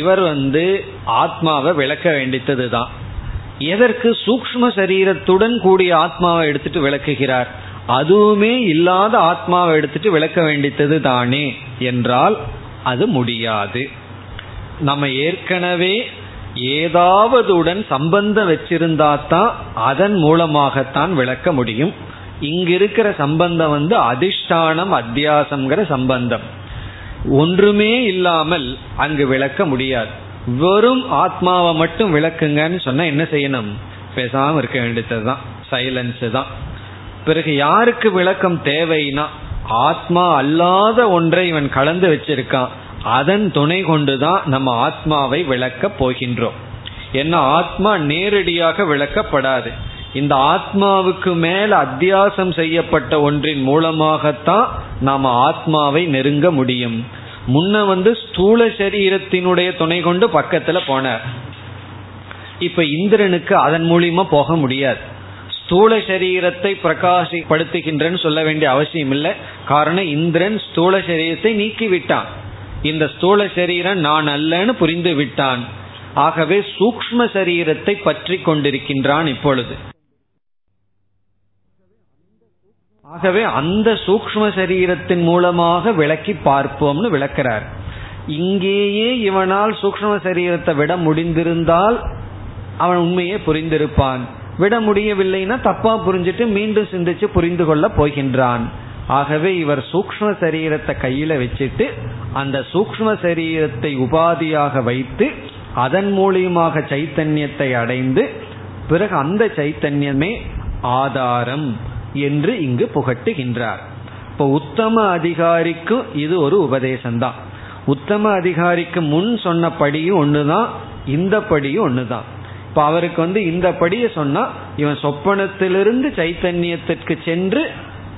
இவர் வந்து ஆத்மாவை விளக்க வேண்டித்தது தான், எதற்கு சூக்ஷ்ம சரீரத்துடன் கூடிய ஆத்மாவை எடுத்துட்டு விளக்குகிறார்? அதுவுமே இல்லாத ஆத்மாவை எடுத்துட்டு விளக்க வேண்டித்தது தானே என்றால் அது முடியாது. நம்ம ஏற்கனவே ஏதாவதுடன் சம்பந்தம் வச்சிருந்தாதான் அதன் மூலமாகத்தான் விளக்க முடியும். இங்கிருக்கிற சம்பந்தம் வந்து அதிஷ்டானம் அத்தியாசம்ங்கிற சம்பந்தம். ஒன்றுமே இல்லாமல் அங்கு விளக்க முடியாது. வெறும் ஆத்மாவை மட்டும் விளக்குங்கன்னு சொன்னா என்ன செய்யணும்? பேசாம இருக்க வேண்டியதுதான், சைலன்ஸ் தான். பிறகு யாருக்கு விளக்கம் தேவைன்னா ஆத்மா அல்லாத ஒன்றை இவன் கலந்து வச்சிருக்கான், அதன் துணை கொண்டுதான் நம்ம ஆத்மாவை விளக்க போகின்றோம். ஏன்னா ஆத்மா நேரடியாக விளக்கப்படாது. இந்த ஆத்மாவுக்கு மேல அத்தியாசம் செய்யப்பட்ட ஒன்றின் மூலமாகத்தான் நாம ஆத்மாவை நெருங்க முடியும். முன்ன வந்து ஸ்தூல சரீரத்தினுடைய துணை கொண்டு பக்கத்துல போனார். இப்ப இந்திரனுக்கு அதன் மூலியமா போக முடியாது. ஸ்தூல சரீரத்தை பிரகாசப்படுத்துகின்றன்னு சொல்ல வேண்டிய அவசியம் இல்லை. காரணம், இந்திரன் ஸ்தூல சரீரத்தை நீக்கிவிட்டான். இந்த ஸ்தூல சரீரம் நான் அல்லன்னு புரிந்து விட்டான். ஆகவே சூக்ஷ்ம சரீரத்தை பற்றி கொண்டிருக்கின்றான் இப்பொழுது. ஆகவே அந்த சூக்ஷ்ம சரீரத்தின் மூலமாக விளக்கி பார்ப்போம்னு விளக்கிறார். இங்கேயே இவனால் சூக்ஷ்ம சரீரத்தை விட முடிந்திருந்தால் அவன் உண்மையே புரிந்திருப்பான். விட முடியவில்லைன்னா தப்பா புரிஞ்சிட்டு மீண்டும் சிந்திச்சு புரிந்து கொள்ள போகின்றான். ஆகவே இவர் சூக்ஷ்ம சரீரத்தை கையில வச்சுட்டு அந்த சூக்ஷ்ம சரீரத்தை உபாதியாக வைத்து அதன் மூலியமாக சைத்தன்யத்தை அடைந்து பிறகு அந்த சைத்தன்யமே ஆதாரம் என்று இங்கு புகட்டுகின்றார். இப்போ உத்தம அதிகாரிக்கும் இது ஒரு உபதேசம்தான். உத்தம அதிகாரிக்கு முன் சொன்ன படியும் ஒண்ணுதான், இந்த படியும் ஒண்ணுதான். இப்போ அவருக்கு வந்து இந்த படியை சொன்னா இவன் சொப்பனத்திலிருந்து சைத்தன்யத்திற்கு சென்று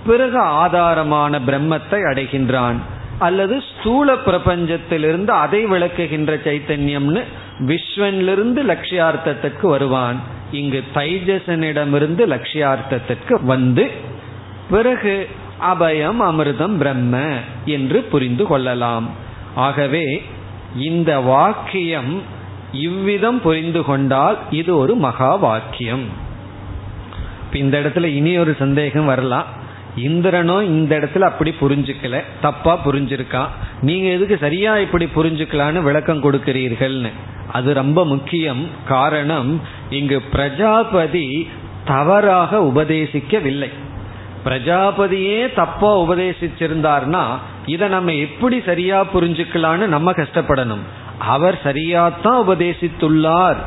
பிறகு ஆதாரமான பிரம்மத்தை அடைகின்றான். அல்லது ஸ்தூல பிரபஞ்சத்திலிருந்து அதை விளக்குகின்ற சைத்தன்யம்னு விஸ்வனிலிருந்து லட்சியார்த்தத்திற்கு வருவான். இங்கு தைஜசனிடமிருந்து லட்சியார்த்தத்திற்கு வந்து பிறகு அபயம் அமிர்தம் பிரம்ம என்று புரிந்து கொள்ளலாம். ஆகவே இந்த வாக்கியம் இவ்விதம் புரிந்து கொண்டால் இது ஒரு மகா வாக்கியம். இந்த இடத்துல இனி ஒரு சந்தேகம் வரலாம். இந்திரனோ இந்த இடத்துல அப்படி புரிஞ்சுக்கல, தப்பா புரிஞ்சிருக்கான். நீங்க எதுக்கு சரியா இப்படி புரிஞ்சுக்கலான்னு விளக்கம் கொடுக்கிறீர்கள்னு. அது ரொம்ப முக்கியம். காரணம், இங்கு பிரஜாபதி தவறாக உபதேசிக்கவில்லை. பிரஜாபதியே தப்பா உபதேசிச்சிருந்தார்னா இதை நம்ம எப்படி சரியா புரிஞ்சுக்கலான்னு நம்ம கஷ்டப்படணும். அவர் சரியாத்தான் உபதேசித்துள்ளார்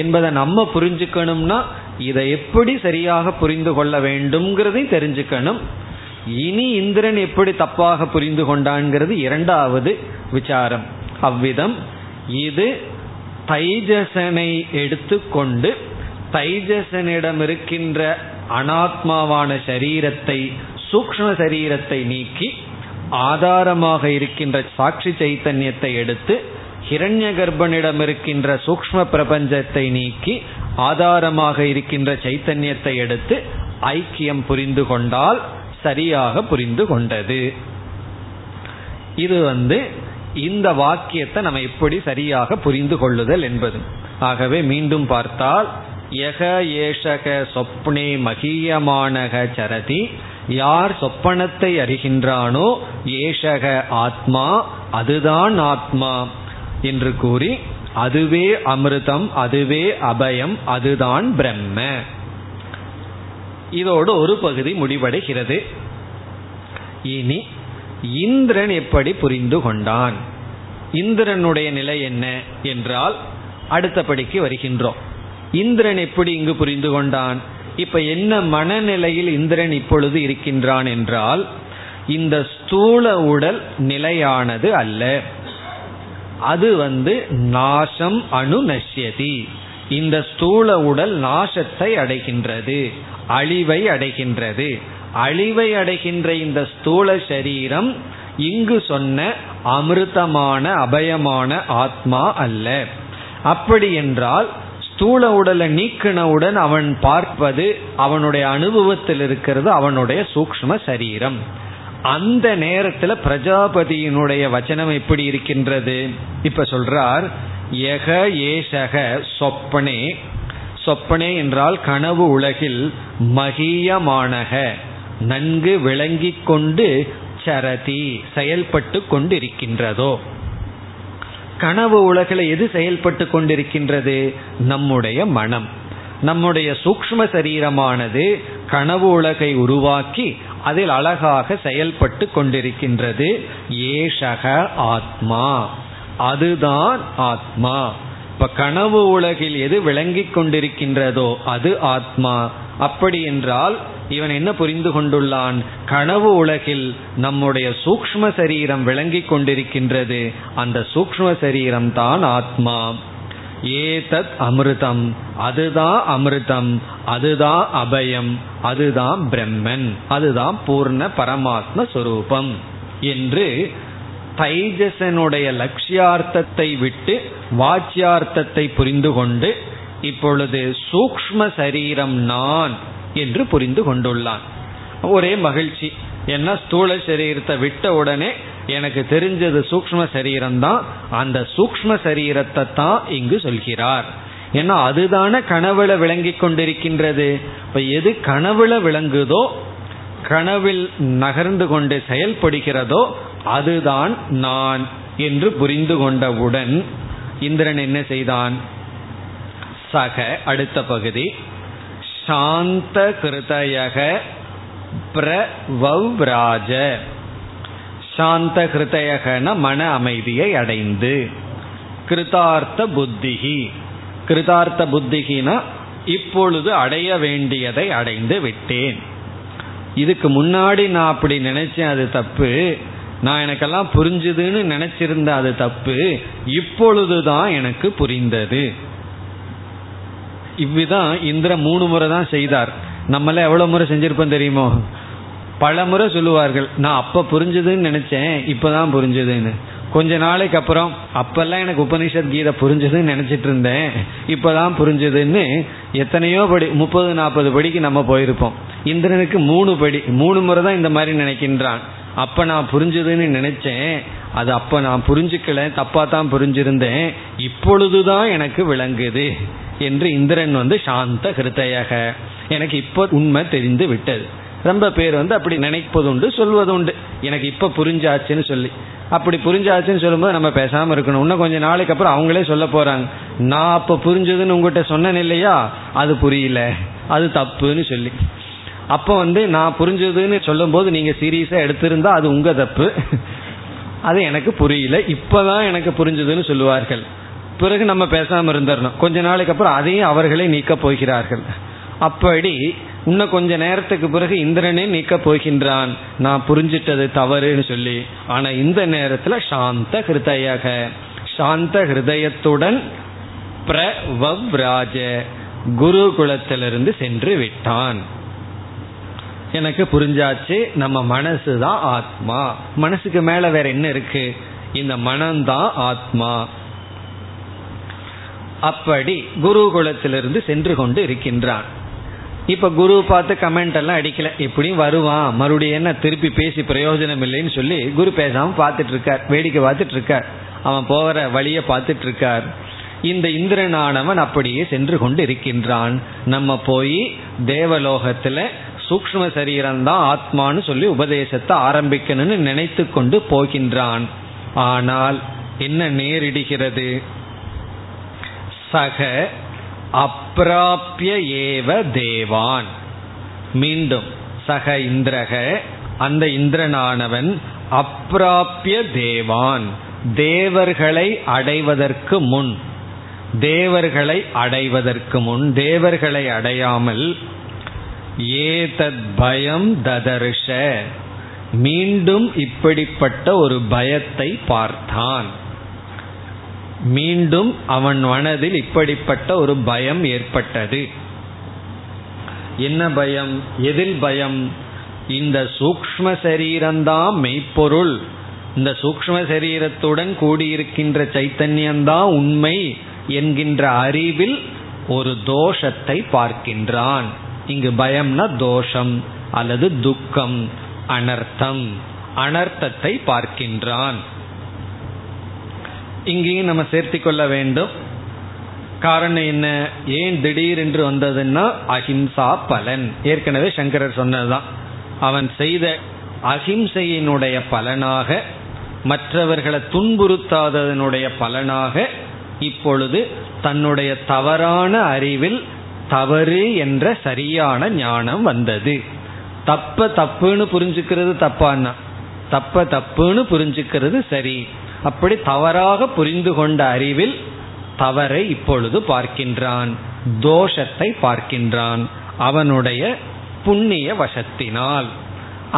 என்பதை நம்ம புரிஞ்சுக்கணும்னா இதை எப்படி சரியாக புரிந்து கொள்ள வேண்டும்ங்கிறதையும் தெரிஞ்சுக்கணும். இனி இந்திரன் எப்படி தப்பாக புரிந்து கொண்டான்ங்கிறது இரண்டாவது விசாரம். அவ்விதம் இது தைஜசனை எடுத்துக்கொண்டு தைஜசனிடம் இருக்கின்ற அனாத்மாவான சரீரத்தை சூக்ஷ்ம சரீரத்தை நீக்கி ஆதாரமாக இருக்கின்ற சாட்சி சைத்தன்யத்தை எடுத்து ஹிரண்ய கர்ப்பனிடம் இருக்கின்ற சூக்ஷ்ம பிரபஞ்சத்தை நீக்கி ஆதாரமாக இருக்கின்ற சைத்தன்யத்தை எடுத்து ஐக்கியம் புரிந்து கொண்டால் சரியாக புரிந்து கொண்டது. இது வந்து இந்த வாக்கியத்தை நம்ம எப்படி சரியாக புரிந்து கொள்ளுதல் என்பது. ஆகவே மீண்டும் பார்த்தால் யக ஏஷக சொப்னே மகியமானக சரதி, யார் சொப்பனத்தை அறிகின்றானோ ஏஷக ஆத்மா, அதுதான் ஆத்மா என்று கூறி அதுவே அமிர்தம், அதுவே அபயம், அதுதான் பிரம்ம. இதோடு ஒரு பகுதி முடிவடைகிறது. இனி இந்திரன் எப்படி புரிந்து கொண்டான், இந்திரனுடைய நிலை என்ன என்றால் அடுத்தபடிக்கு வருகின்றோம். இந்திரன் எப்படி இங்கு புரிந்து கொண்டான், இப்ப என்ன மனநிலையில் இந்திரன் இப்பொழுது இருக்கின்றான் என்றால், இந்த ஸ்தூல உடல் நிலையானது அல்ல, அது வந்து நாசம் அனுநஷ்யதி, இந்த ஸ்தூல உடல் நாசத்தை அடைகின்றது, அழிவை அடைகின்றது. அழிவை அடைகின்ற இந்த ஸ்தூல சரீரம் இங்கு சொன்ன அமிர்தமான அபயமான ஆத்மா அல்ல. அப்படி என்றால் ஸ்தூல உடலை நீக்கினவுடன் அவன் பார்ப்பது, அவனுடைய அனுபவத்தில் இருக்கிறது அவனுடைய சூக்ஷ்ம சரீரம். அந்த நேரத்துல பிரஜாபதியினுடைய வச்சனம் எப்படி இருக்கின்றது? இப்ப சொல்றார், யக ஏஷக சொப்பனே, சொப்பனே என்றால் கனவு உலகில், மகியமானக நன்கு விளங்கி கொண்டு, சரதி செயல்பட்டு கொண்டிருக்கின்றதோ. கனவு உலகில் எது செயல்பட்டு கொண்டிருக்கின்றது? நம்முடைய மனம். நம்முடைய சூக்ஷ்ம சரீரமானது கனவு உலகை உருவாக்கி அதில் அழகாக செயல்பட்டு கொண்டிருக்கின்றது. ஏஷக ஆத்மா, அதுதான் ஆத்மா. இப்ப கனவு உலகில் எது விளங்கி கொண்டிருக்கின்றதோ அது ஆத்மா. அப்படி என்றால் இவன் என்ன புரிந்து கொண்டுள்ளான்? கனவு உலகில் நம்முடைய சூக்ஷ்ம சரீரம் விளங்கி கொண்டிருக்கின்றது, அந்த சூக்ஷ்ம சரீரம் தான் ஆத்மா. ஏதத் அமிர்தம், அதுதான் அமிர்தம், அதுதான் அபயம், அதுதான் பிரம்மன், அதுதான் பூர்ண பரமாத்ம ஸ்வரூபம் என்று தைஜசனுடைய லட்சியார்த்தத்தை விட்டு வாச்சியார்த்தத்தை புரிந்து கொண்டு இப்பொழுது சூக்ஷ்ம சரீரம் நான் என்று புரிந்து கொண்டுள்ளான். ஒரே மகிழ்ச்சி. ஏன்னா ஸ்தூல சரீரத்தை விட்ட உடனே எனக்கு தெரிஞ்சது சூக்ஷ்ம சரீரம்தான், அந்த சூக்ஷ்ம சரீரத்தை தான் இங்கு சொல்கிறார். ஏன்னா அதுதான கனவுல விளங்கி கொண்டிருக்கின்றது. இப்போ எது கனவுல விளங்குதோ, கனவில் நகர்ந்து கொண்டு செயல்படுகிறதோ அதுதான் நான் என்று புரிந்து கொண்டவுடன் இந்திரன் என்ன செய்தான்? சக அடுத்த பகுதி சாந்த கிருதயக பிரவ்ராஜ, சாந்த கிருதயகன மன அமைதியை அடைந்து, கிருதார்த்த புத்திகி, கிருதார்த்த புத்திகினா இப்பொழுது அடைய வேண்டியதை அடைந்து விட்டேன். இதுக்கு முன்னாடி நான் அப்படி நினைச்சேன், அது தப்பு. நான் எனக்கெல்லாம் புரிஞ்சுதுன்னு நினைச்சிருந்த, அது தப்பு. இப்பொழுதுதான் எனக்கு புரிந்தது. இவ்விதான் இந்திர மூணு முறை தான் செய்தார். நம்மளாம் எவ்வளோ முறை செஞ்சிருப்போம் தெரியுமோ? பல முறை சொல்லுவார்கள், நான் அப்போ புரிஞ்சுதுன்னு நினச்சேன், இப்போ தான் புரிஞ்சுதுன்னு. கொஞ்ச நாளைக்கு அப்புறம், அப்போல்லாம் எனக்கு உபனிஷத் கீதை புரிஞ்சுதுன்னு நினச்சிட்டு இருந்தேன், இப்போ தான் புரிஞ்சுதுன்னு எத்தனையோ படி, முப்பது நாற்பது படிக்கு நம்ம போயிருப்போம். இந்திரனுக்கு மூணு படி, மூணு முறை தான் இந்த மாதிரி நினைக்கின்றான். அப்போ நான் புரிஞ்சுதுன்னு நினச்சேன், அது அப்போ நான் புரிஞ்சுக்கல, தப்பாக தான் புரிஞ்சிருந்தேன், இப்பொழுது தான் எனக்கு விளங்குது என்று இந்திரன் வந்து சாந்த ஹிருதயாக, எனக்கு இப்போ உண்மை தெரிந்து விட்டது. ரொம்ப பேர் வந்து அப்படி நினைப்பது உண்டு, சொல்வது உண்டு, எனக்கு இப்போ புரிஞ்சாச்சுன்னு சொல்லி. அப்படி புரிஞ்சாச்சுன்னு சொல்லும்போது நம்ம பேசாமல் இருக்கணும். இன்னும் கொஞ்சம் நாளைக்கு அப்புறம் அவங்களே சொல்ல போகிறாங்க, நான் அப்போ புரிஞ்சதுன்னு உங்கள்கிட்ட சொன்னேன் இல்லையா, அது புரியல, அது தப்புன்னு சொல்லி. அப்போ வந்து நான் புரிஞ்சதுன்னு சொல்லும்போது நீங்கள் சீரியஸாக எடுத்திருந்தா அது உங்கள் தப்பு, அது எனக்கு புரியல, இப்போ தான் எனக்கு புரிஞ்சதுன்னு சொல்லுவார்கள். பிறகு நம்ம பேசாமல் இருந்துடணும். கொஞ்ச நாளைக்கு அப்புறம் அதையும் அவர்களே நீக்கப் போகிறார்கள். அப்படி இன்னும் கொஞ்ச நேரத்துக்கு பிறகு இந்திரனே நீக்கப் போகின்றான், நான் புரிஞ்சிட்டது தவறுன்னு சொல்லி. ஆனால் இந்த நேரத்தில் சாந்த ஹிருதயாக, சாந்த ஹிருதயத்துடன் பிரவ்ராஜ குருகுலத்திலிருந்து சென்று விட்டான். எனக்கு புரிஞ்சாச்சு, நம்ம மனசு தான் ஆத்மா, மனசுக்கு மேல வேற என்ன இருக்கு, இந்த மனம்தான் ஆத்மா. அப்படி குருகுலத்திலிருந்து சென்று கொண்டு இருக்கின்றான். இப்ப குரு பார்த்து கமெண்ட் எல்லாம் அடிக்கல, எப்படியும் வருவான், மறுபடியும் என்ன திருப்பி பேசி பிரயோஜனம் இல்லைன்னு சொல்லி குரு பேசாம பார்த்துட்டு இருக்கார், வேடிக்கை பார்த்துட்டு இருக்கார், அவன் போகிற வழியை பார்த்துட்டு இருக்கார். இந்த இந்திரனானவன் அப்படியே சென்று கொண்டு இருக்கின்றான். நம்ம போய் தேவலோகத்துல சூக்ஷ்ம சரீரம்தான் ஆத்மான்னு சொல்லி உபதேசத்தை ஆரம்பிக்கணும்னு நினைத்து கொண்டு போகின்றான். ஆனால் என்ன நேரிடுகிறது? சக அப்ராப்ய ஏவ தேவான், மீண்டும் சக இந்திரக, அந்த இந்திரனானவன் அப்ராப்ய தேவான், தேவர்களை அடைவதற்கு முன், தேவர்களை அடைவதற்கு முன், தேவர்களை அடையாமல் ஏதத் பயம் ததர்ஷ, மீண்டும் இப்படிப்பட்ட ஒரு பயத்தை பார்த்தான். மீண்டும் அவன் மனதில் இப்படிப்பட்ட ஒரு பயம் ஏற்பட்டது. என்ன பயம்? எதில் பயம்? இந்த சூக்ஷ்ம சரீரம்தான் மெய்ப்பொருள், இந்த சூக்ஷ்ம சரீரத்துடன் கூடியிருக்கின்ற சைத்தன்யம்தான் உண்மை என்கின்ற அறிவில் ஒரு தோஷத்தை பார்க்கின்றான். இங்கு பயம்னா தோஷம் அல்லது துக்கம், அனர்த்தம், அனர்த்தத்தை பார்க்கின்றான். இங்கேயும் நம்ம சேர்த்து கொள்ள வேண்டும். காரணம் என்ன, ஏன் திடீரென்று வந்ததுன்னா அஹிம்சா பலன். ஏற்கனவே சங்கரர் சொன்னதுதான், அவன் செய்த அஹிம்சையினுடைய பலனாக மற்றவர்களை துன்புறுத்தாததனுடைய பலனாக இப்பொழுது தன்னுடைய தவறான அறிவில் தவறு என்ற சரியான ஞானம் வந்தது. தப்ப தப்புன்னு புரிஞ்சுக்கிறது தப்பான்னா, தப்ப தப்புன்னு புரிஞ்சுக்கிறது சரி. அப்படி தவறாக புரிந்து கொண்ட அறிவில் தவறை இப்பொழுது பார்க்கின்றான், தோஷத்தை பார்க்கின்றான். அவனுடைய புண்ணிய வசத்தினால்,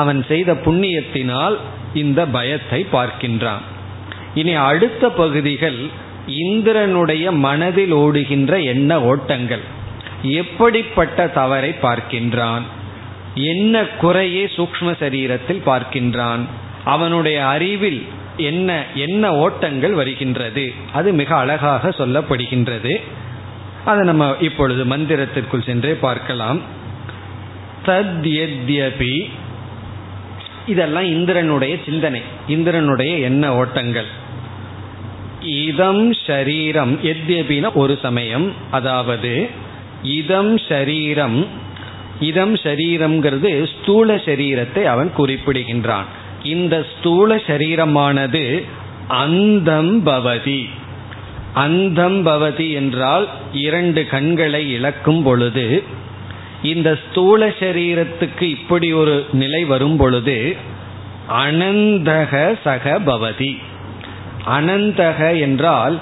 அவன் செய்த புண்ணியத்தினால் இந்த பயத்தை பார்க்கின்றான். இனி அடுத்த பகுதிகள் இந்திரனுடைய மனதில் ஓடுகின்ற எண்ண ஓட்டங்கள், எப்படிப்பட்ட தவறை பார்க்கின்றான், என்ன குறையை சூக்ஷ்ம சரீரத்தில் பார்க்கின்றான், அவனுடைய அறிவில் என்ன என்ன ஓட்டங்கள் வருகின்றது, அது மிக அழகாக சொல்லப்படுகின்றது. அதை நம்ம இப்பொழுது மந்திரத்திற்குள் சென்றே பார்க்கலாம். தத்யத்யபி, இதெல்லாம் இந்திரனுடைய சிந்தனை, இந்திரனுடைய எண்ண ஓட்டங்கள். இதம் ஷரீரம், எத்யபின ஒரு சமயம், அதாவது இதம் ஷரீரம், இதம் ஷரீரம்ங்கிறது ஸ்தூல சரீரத்தை அவன் குறிப்பிடுகின்றான். இந்த ஸ்தூல சரீரமானது அந்தம் பவதி, அந்தம் பவதி என்றால் இரண்டு கண்களை இழக்கும் பொழுது, இந்த ஸ்தூல சரீரத்துக்கு இப்படி ஒரு நிலை வரும் பொழுது அனந்தக சக பவதி. அனந்தக என்றால்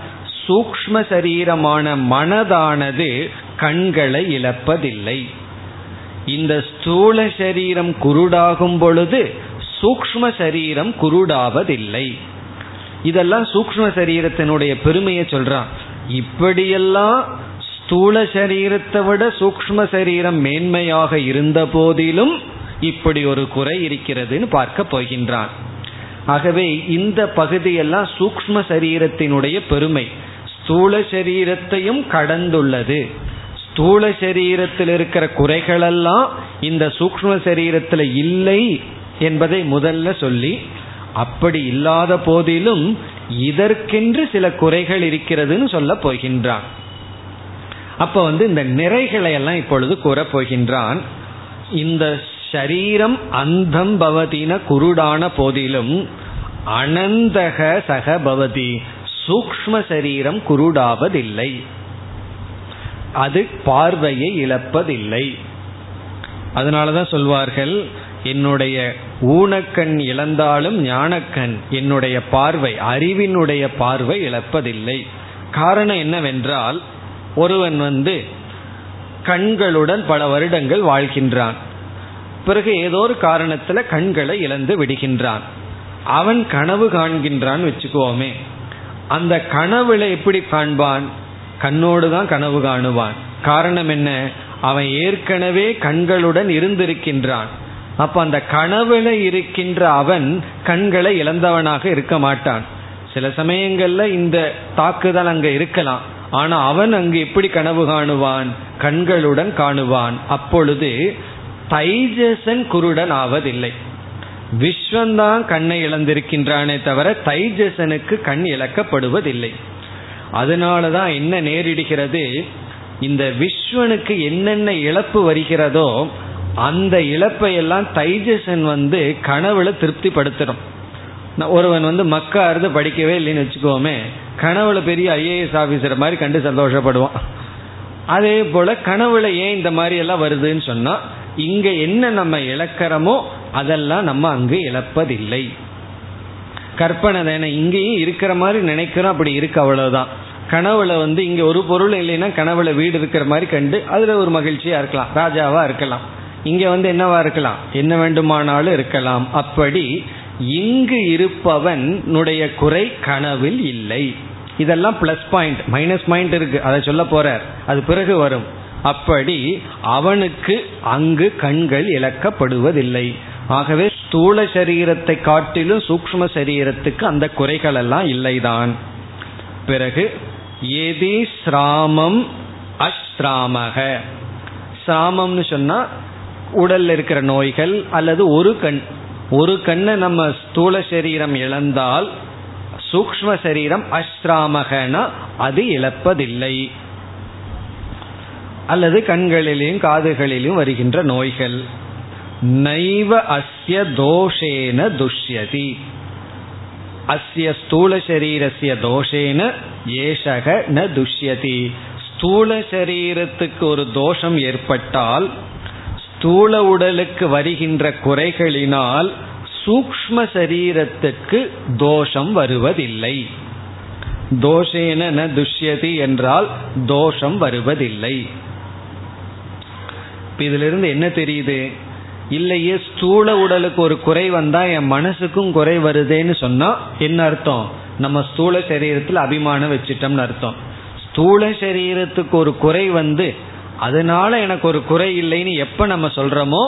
சூக்ஷ்ம சரீரமான மனதானது கண்களை இழப்பதில்லை. இந்த ஸ்தூல சரீரம் குருடாகும் பொழுது சூக்ஷ்ம சரீரம் குருடாவதில்லை. இதெல்லாம் சூக்ஷ்ம சரீரத்தினுடைய பெருமையை சொல்றான். இப்படியெல்லாம் ஸ்தூல சரீரத்தை விட சூக்ஷ்ம சரீரம் மேன்மையாக இருந்த போதிலும் இப்படி ஒரு குறை இருக்கிறதுன்னு பார்க்க போகின்றான். ஆகவே இந்த பகுதியெல்லாம் சூக்ஷ்ம சரீரத்தினுடைய பெருமை, ஸ்தூல சரீரத்தையும் கடந்துள்ளது. ஸ்தூல சரீரத்தில் இருக்கிற குறைகளெல்லாம் இந்த சூக்ஷ்ம சரீரத்தில் இல்லை என்பதை முதல்ல சொல்லி, அப்படி இல்லாத போதிலும் இதற்கென்று சில குறைகள் இருக்கிறதுன்னு சொல்ல போகின்றான். அப்ப வந்து இந்த நிறைகளை எல்லாம் இப்பொழுது கூற போகின்றான். இந்த சரீரம் அந்தம் பவதின குருடான போதிலும் அனந்தக சக பவதி, சூக்ஷ்ம சரீரம் குருடாவதில்லை, அது பார்வையை இழப்பதில்லை. அதனாலதான் சொல்வார்கள், என்னுடைய ஊனக்கண் இழந்தாலும் ஞானக்கண், என்னுடைய பார்வை, அறிவினுடைய பார்வை இழப்பதில்லை. காரணம் என்னவென்றால், ஒருவன் வந்து கண்களுடன் பல வருடங்கள் வாழ்கின்றான், பிறகு ஏதோ ஒரு காரணத்தில் கண்களை இழந்து விடுகின்றான். அவன் கனவு காண்கின்றான் வச்சுக்கோமே, அந்த கனவுல எப்படி காண்பான், கண்ணோடு தான் கனவு காணுவான். காரணம் என்ன, அவன் ஏற்கனவே கண்களுடன் இருந்திருக்கின்றான். அப்ப அந்த கனவுல இருக்கின்ற அவன் கண்களை இழந்தவனாக இருக்க மாட்டான். சில சமயங்கள்ல இந்த தாக்குதல் அங்க இருக்கலாம், ஆனா அவன் அங்கு எப்படி கனவு காணுவான், கண்களுடன் காணுவான். அப்பொழுது தைஜசன் குருடன் ஆவதில்லை. விஸ்வந்தான் கண்ணை இழந்திருக்கின்றானே தவிர தைஜசனுக்கு கண் இழக்கப்படுவதில்லை. அதனாலதான் என்ன நேரிடுகிறது, இந்த விஸ்வனுக்கு என்னென்ன இழப்பு வருகிறதோ அந்த இழப்பையெல்லாம் தைஜசன் வந்து கனவுல திருப்தி படுத்துடும். ஒருவன் வந்து மக்க அறுது படிக்கவே இல்லைன்னு வச்சுக்கோமே, கனவுல பெரிய ஐஏஎஸ் ஆஃபீஸர் மாதிரி கண்டு சந்தோஷப்படுவான். அதே போல கனவுல ஏன் இந்த மாதிரி எல்லாம் வருதுன்னு சொன்னா, இங்க என்ன நம்ம இழக்கிறோமோ அதெல்லாம் நம்ம அங்கு இழப்பதில்லை. கற்பனை தானே, இங்கேயும் இருக்கிற மாதிரி நினைக்கிறோம், அப்படி இருக்கு, அவ்வளவுதான். கனவுல வந்து இங்க ஒரு பொருள் இல்லைன்னா கனவுல வீடு இருக்கிற மாதிரி கண்டு அதுல ஒரு மகிழ்ச்சியா இருக்கலாம், ராஜாவா இருக்கலாம். இங்க வந்து என்னவா இருக்கலாம், என்ன வேண்டுமானாலும் இருக்கலாம். அப்படி இங்கு இருப்பவனுடைய குறை கனவில் இல்லை. இதெல்லாம் பிளஸ் பாயிண்ட், மைனஸ் பாயிண்ட் இருக்கு, அதை சொல்ல போறார், அது பிறகு வரும். அப்படி அவனுக்கு அங்கு கண்கள் இழக்கப்படுவதில்லை. ஆகவே ஸ்தூல சரீரத்தை காட்டிலும் சூக்ஷ்ம சரீரத்துக்கு அந்த குறைகள் எல்லாம் இல்லைதான். பிறகு ஏதி ஸ்ராமம் அஸ்ராமக, ஸ்ராமம்னு சொன்னா உடல்ல இருக்கிற நோய்கள், அல்லது ஒரு கண், ஒரு கண்ணை நம்ம ஸ்தூல சரீரம் இழந்தால் சூக்ஷ்ம சரீரம் அஸ்ராமகனா அது இழப்பதில்லை. அல்லது கண்களிலும் காதுகளிலும் வருகின்ற நோய்கள். நைவ அஸ்ய தோஷேன துஷ்யதி, அஸ்ய ஸ்தூல சரீரஸ்ய தோஷேன ஏஷக ந துஷ்யதி. ஸ்தூல சரீரத்துக்கு ஒரு தோஷம் ஏற்பட்டால் ஸ்தூல உடலுக்கு வருகின்ற குறைகளினால் சூக்ஷ்ம சரீரத்துக்கு தோஷம் வருவதில்லை. தோஷேன ந துஷ்யதி என்றால் தோஷம் வருவதில்லை. இதிலிருந்து என்ன தெரியுது? இல்லையே ஸ்தூல உடலுக்கு ஒரு குறை வந்தா என் மனசுக்கும் குறை வருதேன்னு சொன்னா என்ன அர்த்தம்? நம்ம ஸ்தூல சரீரத்தில் அபிமானம் வச்சிட்டோம்னு அர்த்தம். ஸ்தூல சரீரத்துக்கு ஒரு குறை வந்து அதனால எனக்கு ஒரு குறை இல்லைன்னு எப்ப நம்ம சொல்றோமோ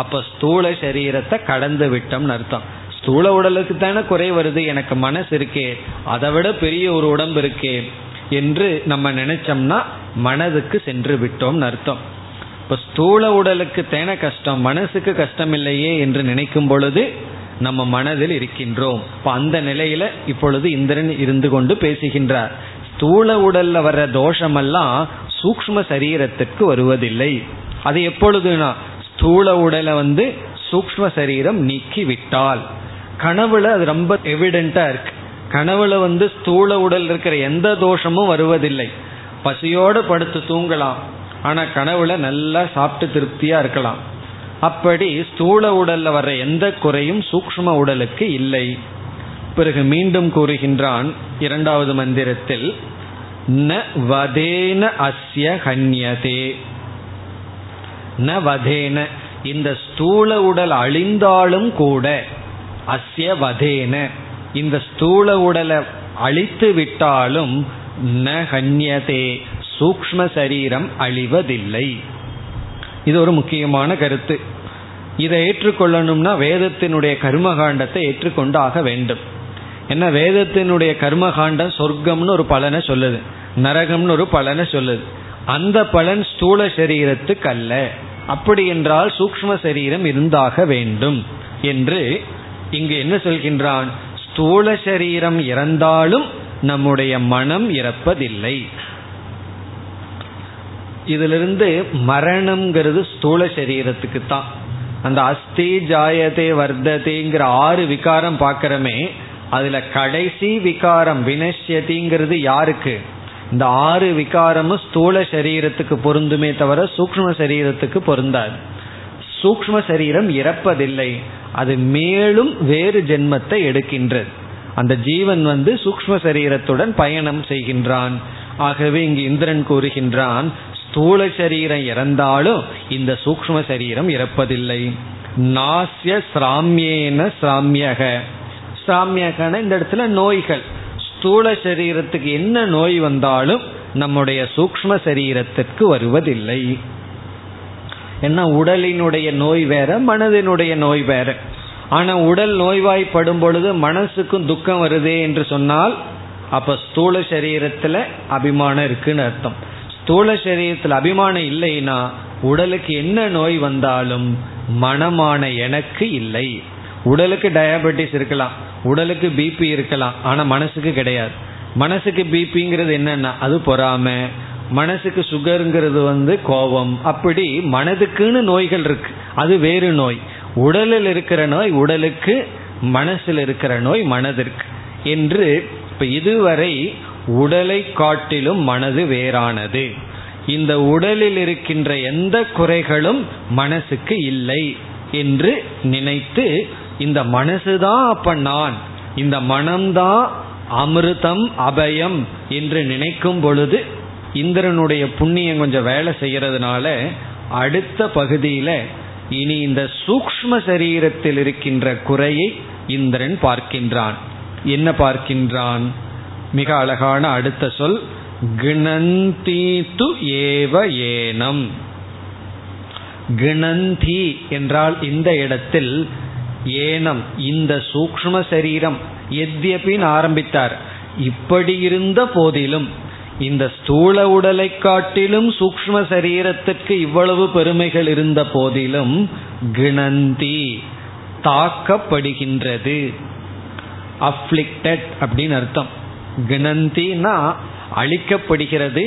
அப்ப ஸ்தூல சரீரத்தை கடந்து விட்டோம்னு அர்த்தம். ஸ்தூல உடலுக்கு தானே குறை வருது, எனக்கு மனசு இருக்கே, அதை விட பெரிய ஒரு உடம்பு இருக்கே என்று நம்ம நினைச்சோம்னா மனதுக்கு சென்று விட்டோம்னு அர்த்தம். இப்போ ஸ்தூல உடலுக்கு தேன கஷ்டம், மனசுக்கு கஷ்டம் இல்லையே என்று நினைக்கும் பொழுது நம்ம மனதில் இருக்கின்றோம். இப்போ அந்த நிலையில இப்பொழுது இந்திரன் இருந்து கொண்டு பேசுகின்றார். ஸ்தூல உடல்ல வர்ற தோஷமெல்லாம் சூக்ஷ்ம சரீரத்திற்கு வருவதில்லை. அது எப்பொழுதுனா ஸ்தூல உடலை வந்து சூக்ஷ்ம சரீரம் நீக்கிவிட்டால். கனவுல அது ரொம்ப எவிடென்டா இருக்கு. கனவுல வந்து ஸ்தூல உடல் இருக்கிற எந்த தோஷமும் வருவதில்லை. பசியோடு படுத்து தூங்கலாம், ஆனா கனவுல நல்லா சாப்பிட்டு திருப்தியா இருக்கலாம். அப்படி ஸ்தூல உடல்ல வர்ற எந்த குறையும் சூக்ஷ்ம உடலுக்கு இல்லை. பிறகு மீண்டும் கூறுகின்றான் இரண்டாவது மந்திரத்தில், ந வதேன அஸ்ய ஹன்யதே. ந வதேன, இந்த ஸ்தூல உடல் அழிந்தாலும் கூட, அஸ்ய வதேன, இந்த ஸ்தூல உடலை அழித்து விட்டாலும், ந ஹன்யதே, சூக்ஷ்ம சரீரம் அழிவதில்லை. இது ஒரு முக்கியமான கருத்து. இதை ஏற்றுக்கொள்ளணும்னா வேதத்தினுடைய கர்மகாண்டத்தை ஏற்றுக்கொண்டு ஆக வேண்டும். என்ன வேதத்தினுடைய கர்மகாண்டம் சொர்க்கம்னு ஒரு பலனை சொல்லுது, நரகம்னு ஒரு பலனை சொல்லுது. அந்த பலன் ஸ்தூல சரீரத்துக்கு அல்ல. அப்படி என்றால் சூக்ஷ்ம சரீரம் இருந்தாக வேண்டும் என்று இங்கு என்ன சொல்கின்றான்? ஸ்தூல சரீரம் இறந்தாலும் நம்முடைய மனம் இறப்பதில்லை. இதிலிருந்து மரணம்ங்கிறது ஸ்தூல சரீரத்துக்கு தான். அந்த அஸ்தி ஜாயதே வர்ததேங்கிற ஆறு விகாரம் பார்க்கிறமே, அதுல கடைசி விகாரம் வினஷ்யதிங்கிறது யாருக்கு? இந்த ஆறு விகாரமும் ஸ்தூல சரீரத்துக்கு பொருந்துமே தவிர சூக்ஷ்ம சரீரத்துக்கு பொருந்தாது. சூக்ஷ்ம சரீரம் இறப்பதில்லை, அது மேலும் வேறு ஜென்மத்தை எடுக்கின்றது. அந்த ஜீவன் வந்து சூக்ஷ்ம சரீரத்துடன் பயணம் செய்கின்றான். ஆகவே இங்கு இந்திரன் கூறுகின்றான், ஸ்தூல சரீரம் இறந்தாலும் இந்த சூக்ஷ்ம சரீரம் இறப்பதில்லை. நாஸ்ய ஸ்ராமியேன ஸ்ராமியக. ஸ்ராமியகன இந்த இடத்துல நோய்கள். ஸ்தூல சரீரத்துக்கு என்ன நோய் வந்தாலும் நம்முடைய சூக்ஷ்ம சரீரத்திற்கு வருவதில்லை. ஏன்னா உடலினுடைய நோய் வேற, மனதினுடைய நோய் வேற. ஆனா உடல் நோய்வாய்ப்படும் பொழுது மனசுக்கும் துக்கம் வருதே என்று சொன்னால் அப்ப ஸ்தூல சரீரத்துல அபிமானம் இருக்குன்னு அர்த்தம். ஸ்தூல சரீரத்தில் அபிமானம் இல்லைன்னா உடலுக்கு என்ன நோய் வந்தாலும் மனமான எனக்கு இல்லை. உடலுக்கு டயபெட்டிஸ் இருக்கலாம், உடலுக்கு பிபி இருக்கலாம், ஆனால் மனசுக்கு கிடையாது. மனசுக்கு பிபிங்கிறது என்னன்னா அது பொறாமை, மனசுக்கு சுகருங்கிறது வந்து கோபம். அப்படி மனதுக்குன்னு நோய்கள் இருக்கு, அது வேறு நோய். உடலில் இருக்கிற நோய் உடலுக்கு, மனசில் இருக்கிற நோய் மனதிற்கு என்று. இப்போ இதுவரை உடலை காட்டிலும் மனது வேறானது. இந்த உடலில் இருக்கின்ற எந்த குறைகளும் மனசுக்கு இல்லை என்று நினைத்து, இந்த மனசுதான் அப்ப நான், இந்த மனம்தான் அமிர்தம் அபயம் என்று நினைக்கும் பொழுது இந்திரனுடைய புண்ணியம் கொஞ்சம் வேலை செய்யறதுனால அடுத்த பகுதியில இனி இந்த சூக்ஷ்ம சரீரத்தில் இருக்கின்ற குறையை இந்திரன் பார்க்கின்றான். என்ன பார்க்கின்றான்? மிக அழகான அடுத்த சொல், கிணந்தி து ஏவ ஏனம். கிணந்தி என்றால் இந்த இடத்தில் ஏனம், இந்த சூக்ஷ்ம சரீரம் எத்யபின் ஆரம்பித்தார். இப்படி இருந்த போதிலும் இந்த ஸ்தூல உடலை காட்டிலும் சூக்ஷ்ம சரீரத்திற்கு இவ்வளவு பெருமைகள் இருந்த போதிலும் கிணந்தி தாக்கப்படுகின்றது. அஃப்ளிக்டட் அப்படின்னு அர்த்தம். கிணந்தினா அழிக்கப்படுகிறது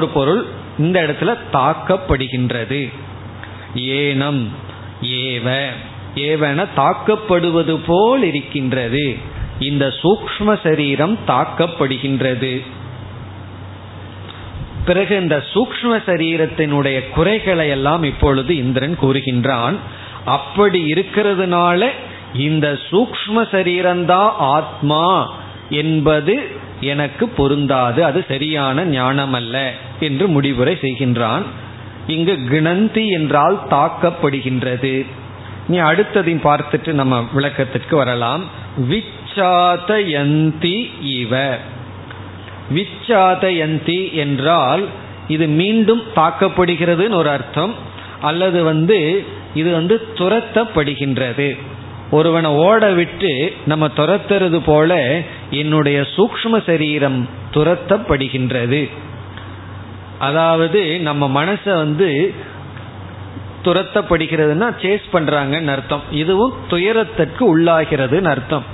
ஒரு பொருள், இந்த இடத்துல தாக்கப்படுகின்றது. ஏனம் ஏவ ஏவன தாக்கப்படுவது போல் இருக்கின்றது. இந்த சூக்ம சரீரம் தாக்கப்படுகின்றது. பிறகு இந்த சூக்ம சரீரத்தினுடைய குறைகளை எல்லாம் இப்பொழுது இந்திரன் கூறுகின்றான். அப்படி இருக்கிறதுனால இந்த சூக்ம சரீரம்தான் ஆத்மா என்பது எனக்கு பொருந்தாது, அது சரியான ஞானம் அல்ல என்று முடிவுரை செய்கின்றான். இங்கு கிணந்தி என்றால் தாக்கப்படுகின்றது. நீ அடுத்ததையும் பார்த்துட்டு நம்ம விளக்கத்திற்கு வரலாம். விச்சாதயந்தி இவ, விச்சாதயந்தி என்றால் இது மீண்டும் தாக்கப்படுகிறதுன்னு ஒரு அர்த்தம், அல்லது வந்து இது வந்து துரத்தப்படுகின்றது. ஒருவனை ஓட விட்டு நம்ம துரத்துறது போல என்னுடைய சூக்ஷ்ம சரீரம் துரத்தப்படுகின்றது. அதாவது நம்ம மனசை வந்து துரத்தப்படுகிறதுனா சேஸ் பண்றாங்கன்னு அர்த்தம், இதுவும் துயரத்திற்கு உள்ளாகிறதுன்னு அர்த்தம்.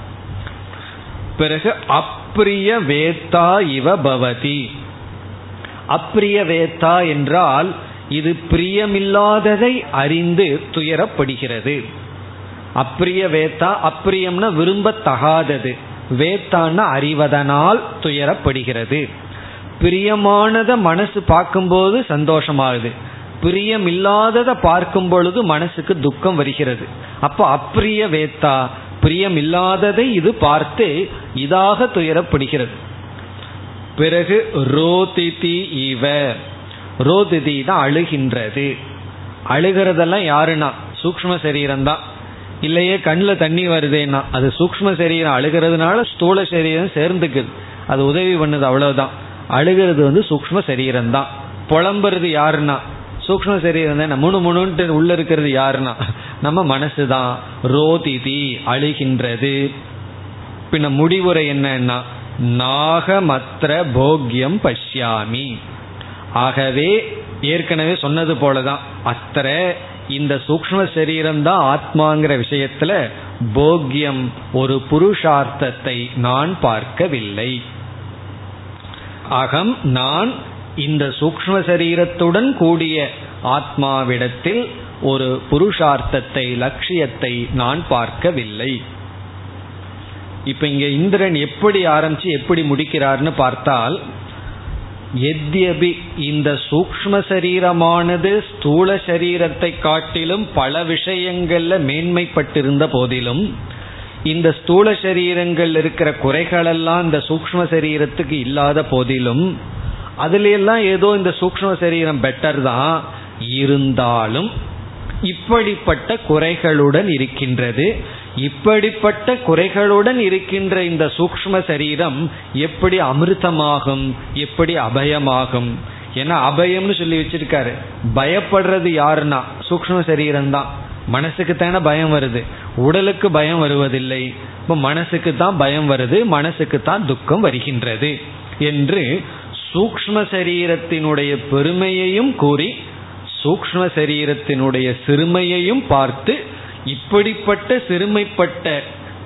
பிறகு அப்ரிய வேத்தா இவ பவதி, அப்ரிய வேத்தா என்றால் இது பிரியமில்லாததை அறிந்து துயரப்படுகிறது. அப்ரிய வேத்தா, அப்ரியம்னா விரும்பத்தகாதது, வேத்தான்னா அறிவதனால் துயரப்படுகிறது. பிரியமானத மனசு பார்க்கும்போது சந்தோஷமாகுது, பிரியம் இல்லாததை பார்க்கும் பொழுது மனசுக்கு துக்கம் வருகிறது. அப்போ அப்ரிய வேத்தா, பிரியம் இல்லாததை இது பார்த்து இதாக துயரப்படுகிறது. பிறகு ரோதிதி இவ, ரோதிதி தான் அழுகின்றது. அழுகிறதெல்லாம் யாருன்னா சூக்ம சரீரம்தான், இல்லையே கண்ணில் தண்ணி வருதேன்னா அது சூக்ம சரீரம். அழுகிறதுனால ஸ்தூல சரீரம் சேர்ந்துக்குது, அது உதவி பண்ணுது, அவ்வளவுதான். அழுகிறது வந்து சூக்ம சரீரம்தான். புலம்புறது யாருன்னா சூக்ம சரீரம் தான். முணு முணுன்ட்டு உள்ள இருக்கிறது யாருன்னா நம்ம மனசுதான். ரோதிதி அழுகின்றது. பின்ன முடிவுரை என்னன்னா நாகமத்திர போக்யம் பஷ்யாமி. ஆகவே ஏற்கனவே சொன்னது போலதான், அத்திர இந்த சூக்ம சரீரம்தான் ஆத்மாங்கிற விஷயத்துல போக்யம் ஒரு புருஷார்த்தத்தை நான் பார்க்கவில்லை. அகம் நான் இந்த சூக்ம சரீரத்துடன் கூடிய ஆத்மாவிடத்தில் ஒரு புருஷார்த்தத்தை, லட்சியத்தை நான் பார்க்கவில்லை. இப்ப இங்க இந்திரன் எப்படி ஆரம்பிச்சு எப்படி முடிக்கிறார்னு பார்த்தால், எத்யபி இந்த சூக்ம சரீரமானது ஸ்தூல சரீரத்தை காட்டிலும் பல விஷயங்கள்ல மேன்மைப்பட்டிருந்த போதிலும் இந்த ஸ்தூல சரீரங்கள் இருக்கிற குறைகளெல்லாம் இந்த சூக்ம சரீரத்துக்கு இல்லாத போதிலும் அதுலாம் ஏதோ இந்த சூக்ம சரீரம் பெட்டர் தான், இருந்தாலும் இப்படிப்பட்ட குறைகளுடன் இருக்கின்றது. இப்படிப்பட்ட குறைகளுடன் இருக்கின்ற இந்த சூக்ம சரீரம் எப்படி அமிர்தமாகும், எப்படி அபயமாகும்? ஏன்னா அபயம்னு சொல்லி வச்சிருக்காரு. பயப்படுறது யாருன்னா சூக்ம சரீரம்தான். மனசுக்கு தானே பயம் வருது, உடலுக்கு பயம் வருவதில்லை. இப்போ மனசுக்கு தான் பயம் வருது, மனசுக்கு தான் துக்கம் வருகின்றது என்று சூக்ம சரீரத்தினுடைய பெருமையையும் கூறி சூக்ம சரீரத்தினுடைய சிறுமையையும் பார்த்து இப்படிப்பட்ட சிறுமைப்பட்ட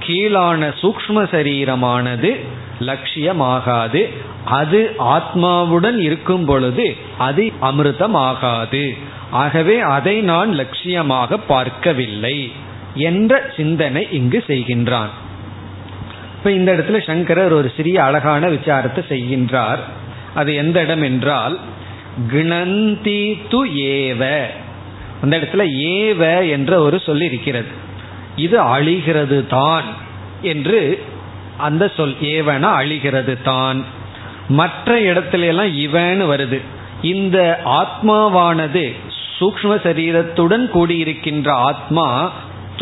கீழான சூக்ம சரீரமானது லட்சியமாகாது, அது ஆத்மாவுடன் இருக்கும் பொழுது அது அமிர்தமாகாது, ஆகவே அதை நான் லட்சியமாக பார்க்கவில்லை என்ற சிந்தனை இங்கு செய்கின்றான். இப்போ இந்த இடத்துல சங்கரர் ஒரு சிறிய அழகான விசாரத்தை செய்கின்றார். அது எந்த இடம் என்றால் கிணந்தி து ஏவ. அந்த இடத்துல ஏவ என்ற ஒரு சொல் இருக்கிறது. இது அழிகிறது தான் என்று அந்த சொல், ஏவனா அழிகிறது தான். மற்ற இடத்துல எல்லாம் இவன்னு வருது. இந்த ஆத்மாவானது சூக்ம சரீரத்துடன் கூடியிருக்கின்ற ஆத்மா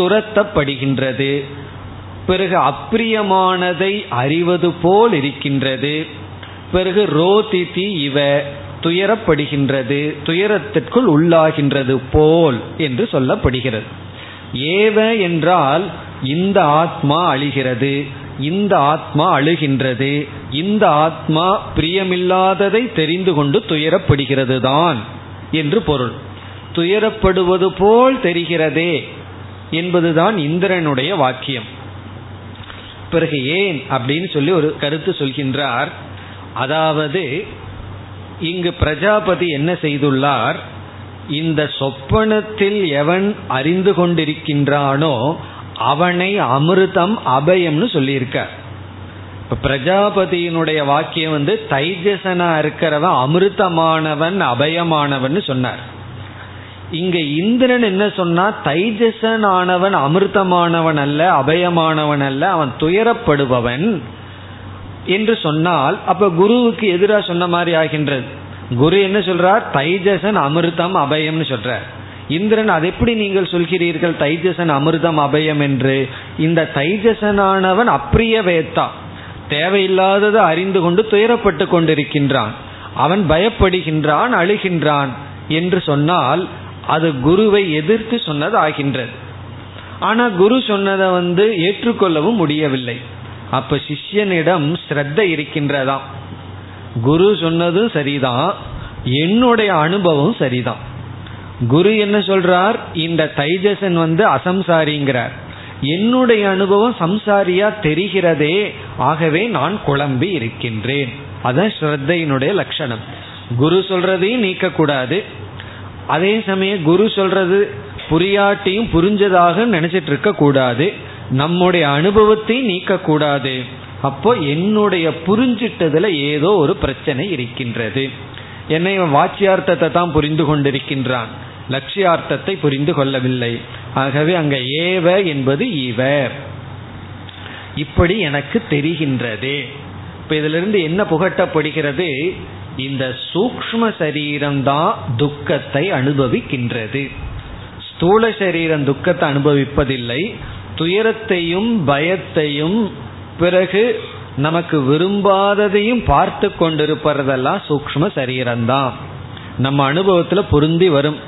துரத்தப்படுகின்றது. பிறகு அப்பிரியமானதை அறிவது போல் இருக்கின்றது. பிறகு ரோதிதி இவ துயரப்படுகின்றது, துயரத்திற்குள் உள்ளாகின்றது போல் என்று சொல்லப்படுகிறது. ஏவ என்றால் இந்த ஆத்மா அழிகிறது, இந்த ஆத்மா அழுகின்றது, இந்த ஆத்மா பிரியமில்லாததை தெரிந்து கொண்டு துயரப்படுகிறது தான் என்று பொருள். துயரப்படுவது போல் தெரிகிறதே என்பதுதான் இந்திரனுடைய வாக்கியம். பிறகு ஏன் அப்படின்னு சொல்லி ஒரு கருத்து சொல்கின்றார். அதாவது இங்கு பிரஜாபதி என்ன செய்துள்ளார், இந்த சொப்பனத்தில் எவன் அறிந்து கொண்டிருக்கின்றானோ அவனை அமிர்தம் அபயம்னு சொல்லியிருக்கார். இப்ப பிரஜாபதியினுடைய வாக்கியம் வந்து தைஜசனா இருக்கிறவன் அமிர்தமானவன் அபயமானவன் சொன்னார். இங்க இந்திரன் என்ன சொன்னா, தைஜசனானவன் அமிர்தமானவன் அல்ல, அபயமானவன் அல்ல, அவன் துயரப்படுபவன் என்று சொன்னால் அப்ப குருவுக்கு எதிராக சொன்ன மாதிரி ஆகின்றது. குரு என்ன சொல்றார், தைஜசன் அமிர்தம் அபயம்னு சொல்றார். இந்திரன், அது எப்படி நீங்கள் சொல்கிறீர்கள் தைஜசன் அமிர்தம் அபயம் என்று? இந்த தைஜசனானவன் அப்பிரிய வேத்தா, தேவையில்லாததை அறிந்து கொண்டு துயரப்பட்டு கொண்டிருக்கின்றான், அவன் பயப்படுகின்றான், அழுகின்றான் என்று சொன்னால் அது குருவை எதிர்த்து சொன்னது ஆகின்றது. ஆனா குரு சொன்னதை வந்து ஏற்றுக்கொள்ளவும் முடியவில்லை. அப்ப சிஷ்யனிடம் ஸ்ரத்த இருக்கின்றதாம், குரு சொன்னதும் சரிதான், என்னுடைய அனுபவம் சரிதான். குரு என்ன சொல்றார், இந்த தைஜசன் வந்து அசம்சாரிங்கிறார், என்னுடைய அனுபவம் சம்சாரியா தெரிகிறதே, ஆகவே நான் குழம்பி இருக்கின்றேன். அதான் ஸ்ரத்தையினுடைய லட்சணம். குரு சொல்றதையும் நீக்க கூடாது, அதே சமயம் குரு சொல்றது புரியாட்டியும் புரிஞ்சதாக நினைச்சிட்டு இருக்க கூடாது, நம்முடைய அனுபவத்தையும் நீக்க கூடாது. அப்போ என்னுடைய புரிஞ்சிட்டதுல ஏதோ ஒரு பிரச்சனை இருக்கின்றது. என்னை இவன் வாச்சியார்த்தத்தை தான் புரிந்து கொண்டிருக்கின்றான், லட்சியார்த்தத்தை புரிந்து கொள்ளவில்லை. ஆகவே அங்க ஏவ என்பது இவர், இப்படி எனக்கு தெரிகின்றது. இப்ப இதுல இருந்து என்ன புகட்டப்படுகிறது, இந்த சூக்ஷ்ம சரீரம்தான் துக்கத்தை அனுபவிக்கின்றது, ஸ்தூல சரீரம் துக்கத்தை அனுபவிப்பதில்லை. துயரத்தையும் பயத்தையும் பிறகு நமக்கு விரும்பாததையும் பார்த்து கொண்டிருப்பதெல்லாம் சூக்ஷ்ம சரீரம்தான், நம்ம அனுபவத்துல பொருந்தி வரும்.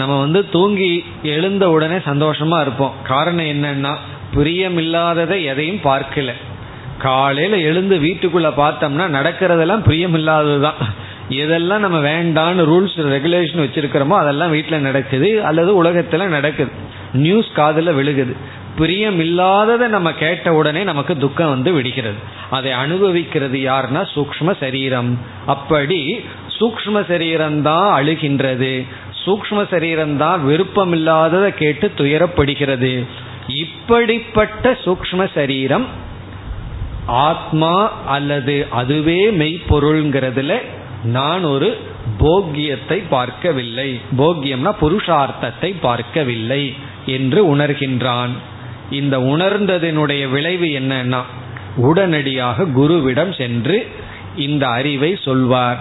நம்ம வந்து தூங்கி எழுந்த உடனே சந்தோஷமா இருப்போம், காரணம் என்னன்னா பிரியமில்லாததை எதையும் பார்க்கல. காலையில எழுந்து வீட்டுக்குள்ள பார்த்தோம்னா நடக்கிறதெல்லாம் பிரியமில்லாததுதான், எதெல்லாம் நம்ம வேண்டான்னு ரூல்ஸ் ரெகுலேஷன் வச்சிருக்கிறோமோ அதெல்லாம் வீட்டுல நடக்குது அல்லது உலகத்துல நடக்குது, நியூஸ் காதுல விழுகுது. பிரியமில்லாததை நம்ம கேட்ட உடனே நமக்கு துக்கம் வந்து விடுகிறது. அதை அனுபவிக்கிறது யாருன்னா சூக்ஷ்ம சரீரம். அப்படி சூக்ஷ்ம சரீரம்தான் அழுகின்றது, சூக்ஷ்ம சரீரம்தான் விருப்பமில்லாததை கேட்டு துயரப்படுகிறது. இப்படிப்பட்ட சூக்ஷ்ம சரீரம் ஆத்மா அல்லது அதுவே மெய்ப்பொருள்ங்கிறதுல நான் ஒரு போக்கியத்தை பார்க்கவில்லை, போக்கியம்னா புருஷார்த்தத்தை பார்க்கவில்லை என்று உணர்கின்றான். இந்த உணர்ந்ததனுடைய விளைவு என்னன்னா உடனடியாக குருவிடம் சென்று இந்த அறிவை சொல்வார்.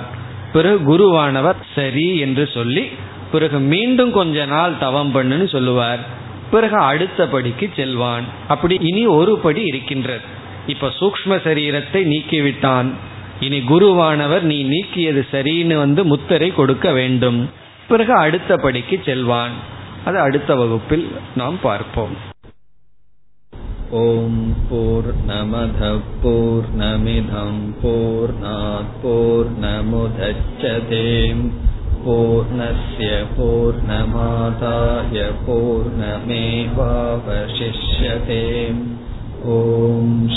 பிறகு குருவானவர் சரி என்று சொல்லி பிறகு மீண்டும் கொஞ்ச நாள் தவம் பண்ணுன்னு சொல்லுவார். பிறகு அடுத்த படிக்கு செல்வான். அப்படி இனி ஒரு படி இருக்கின்றது. இப்ப சூக்ஷ்ம சரீரத்தை நீக்கிவிட்டான், இனி குருவானவர் நீ நீக்கியது சரின்னு வந்து முத்திரை கொடுக்க வேண்டும். பிறகு அடுத்த படிக்கு செல்வான். அது அடுத்த வகுப்பில் நாம் பார்ப்போம். ஓம் பூர்ணமத பூர்ணமிதம் பூர்ணாத் பூர்ணமுதச்யதே பூர்ணஸ்ய பூர்ணமாதாய பூர்ணமேவாவசிஷ்யதே. ஓம்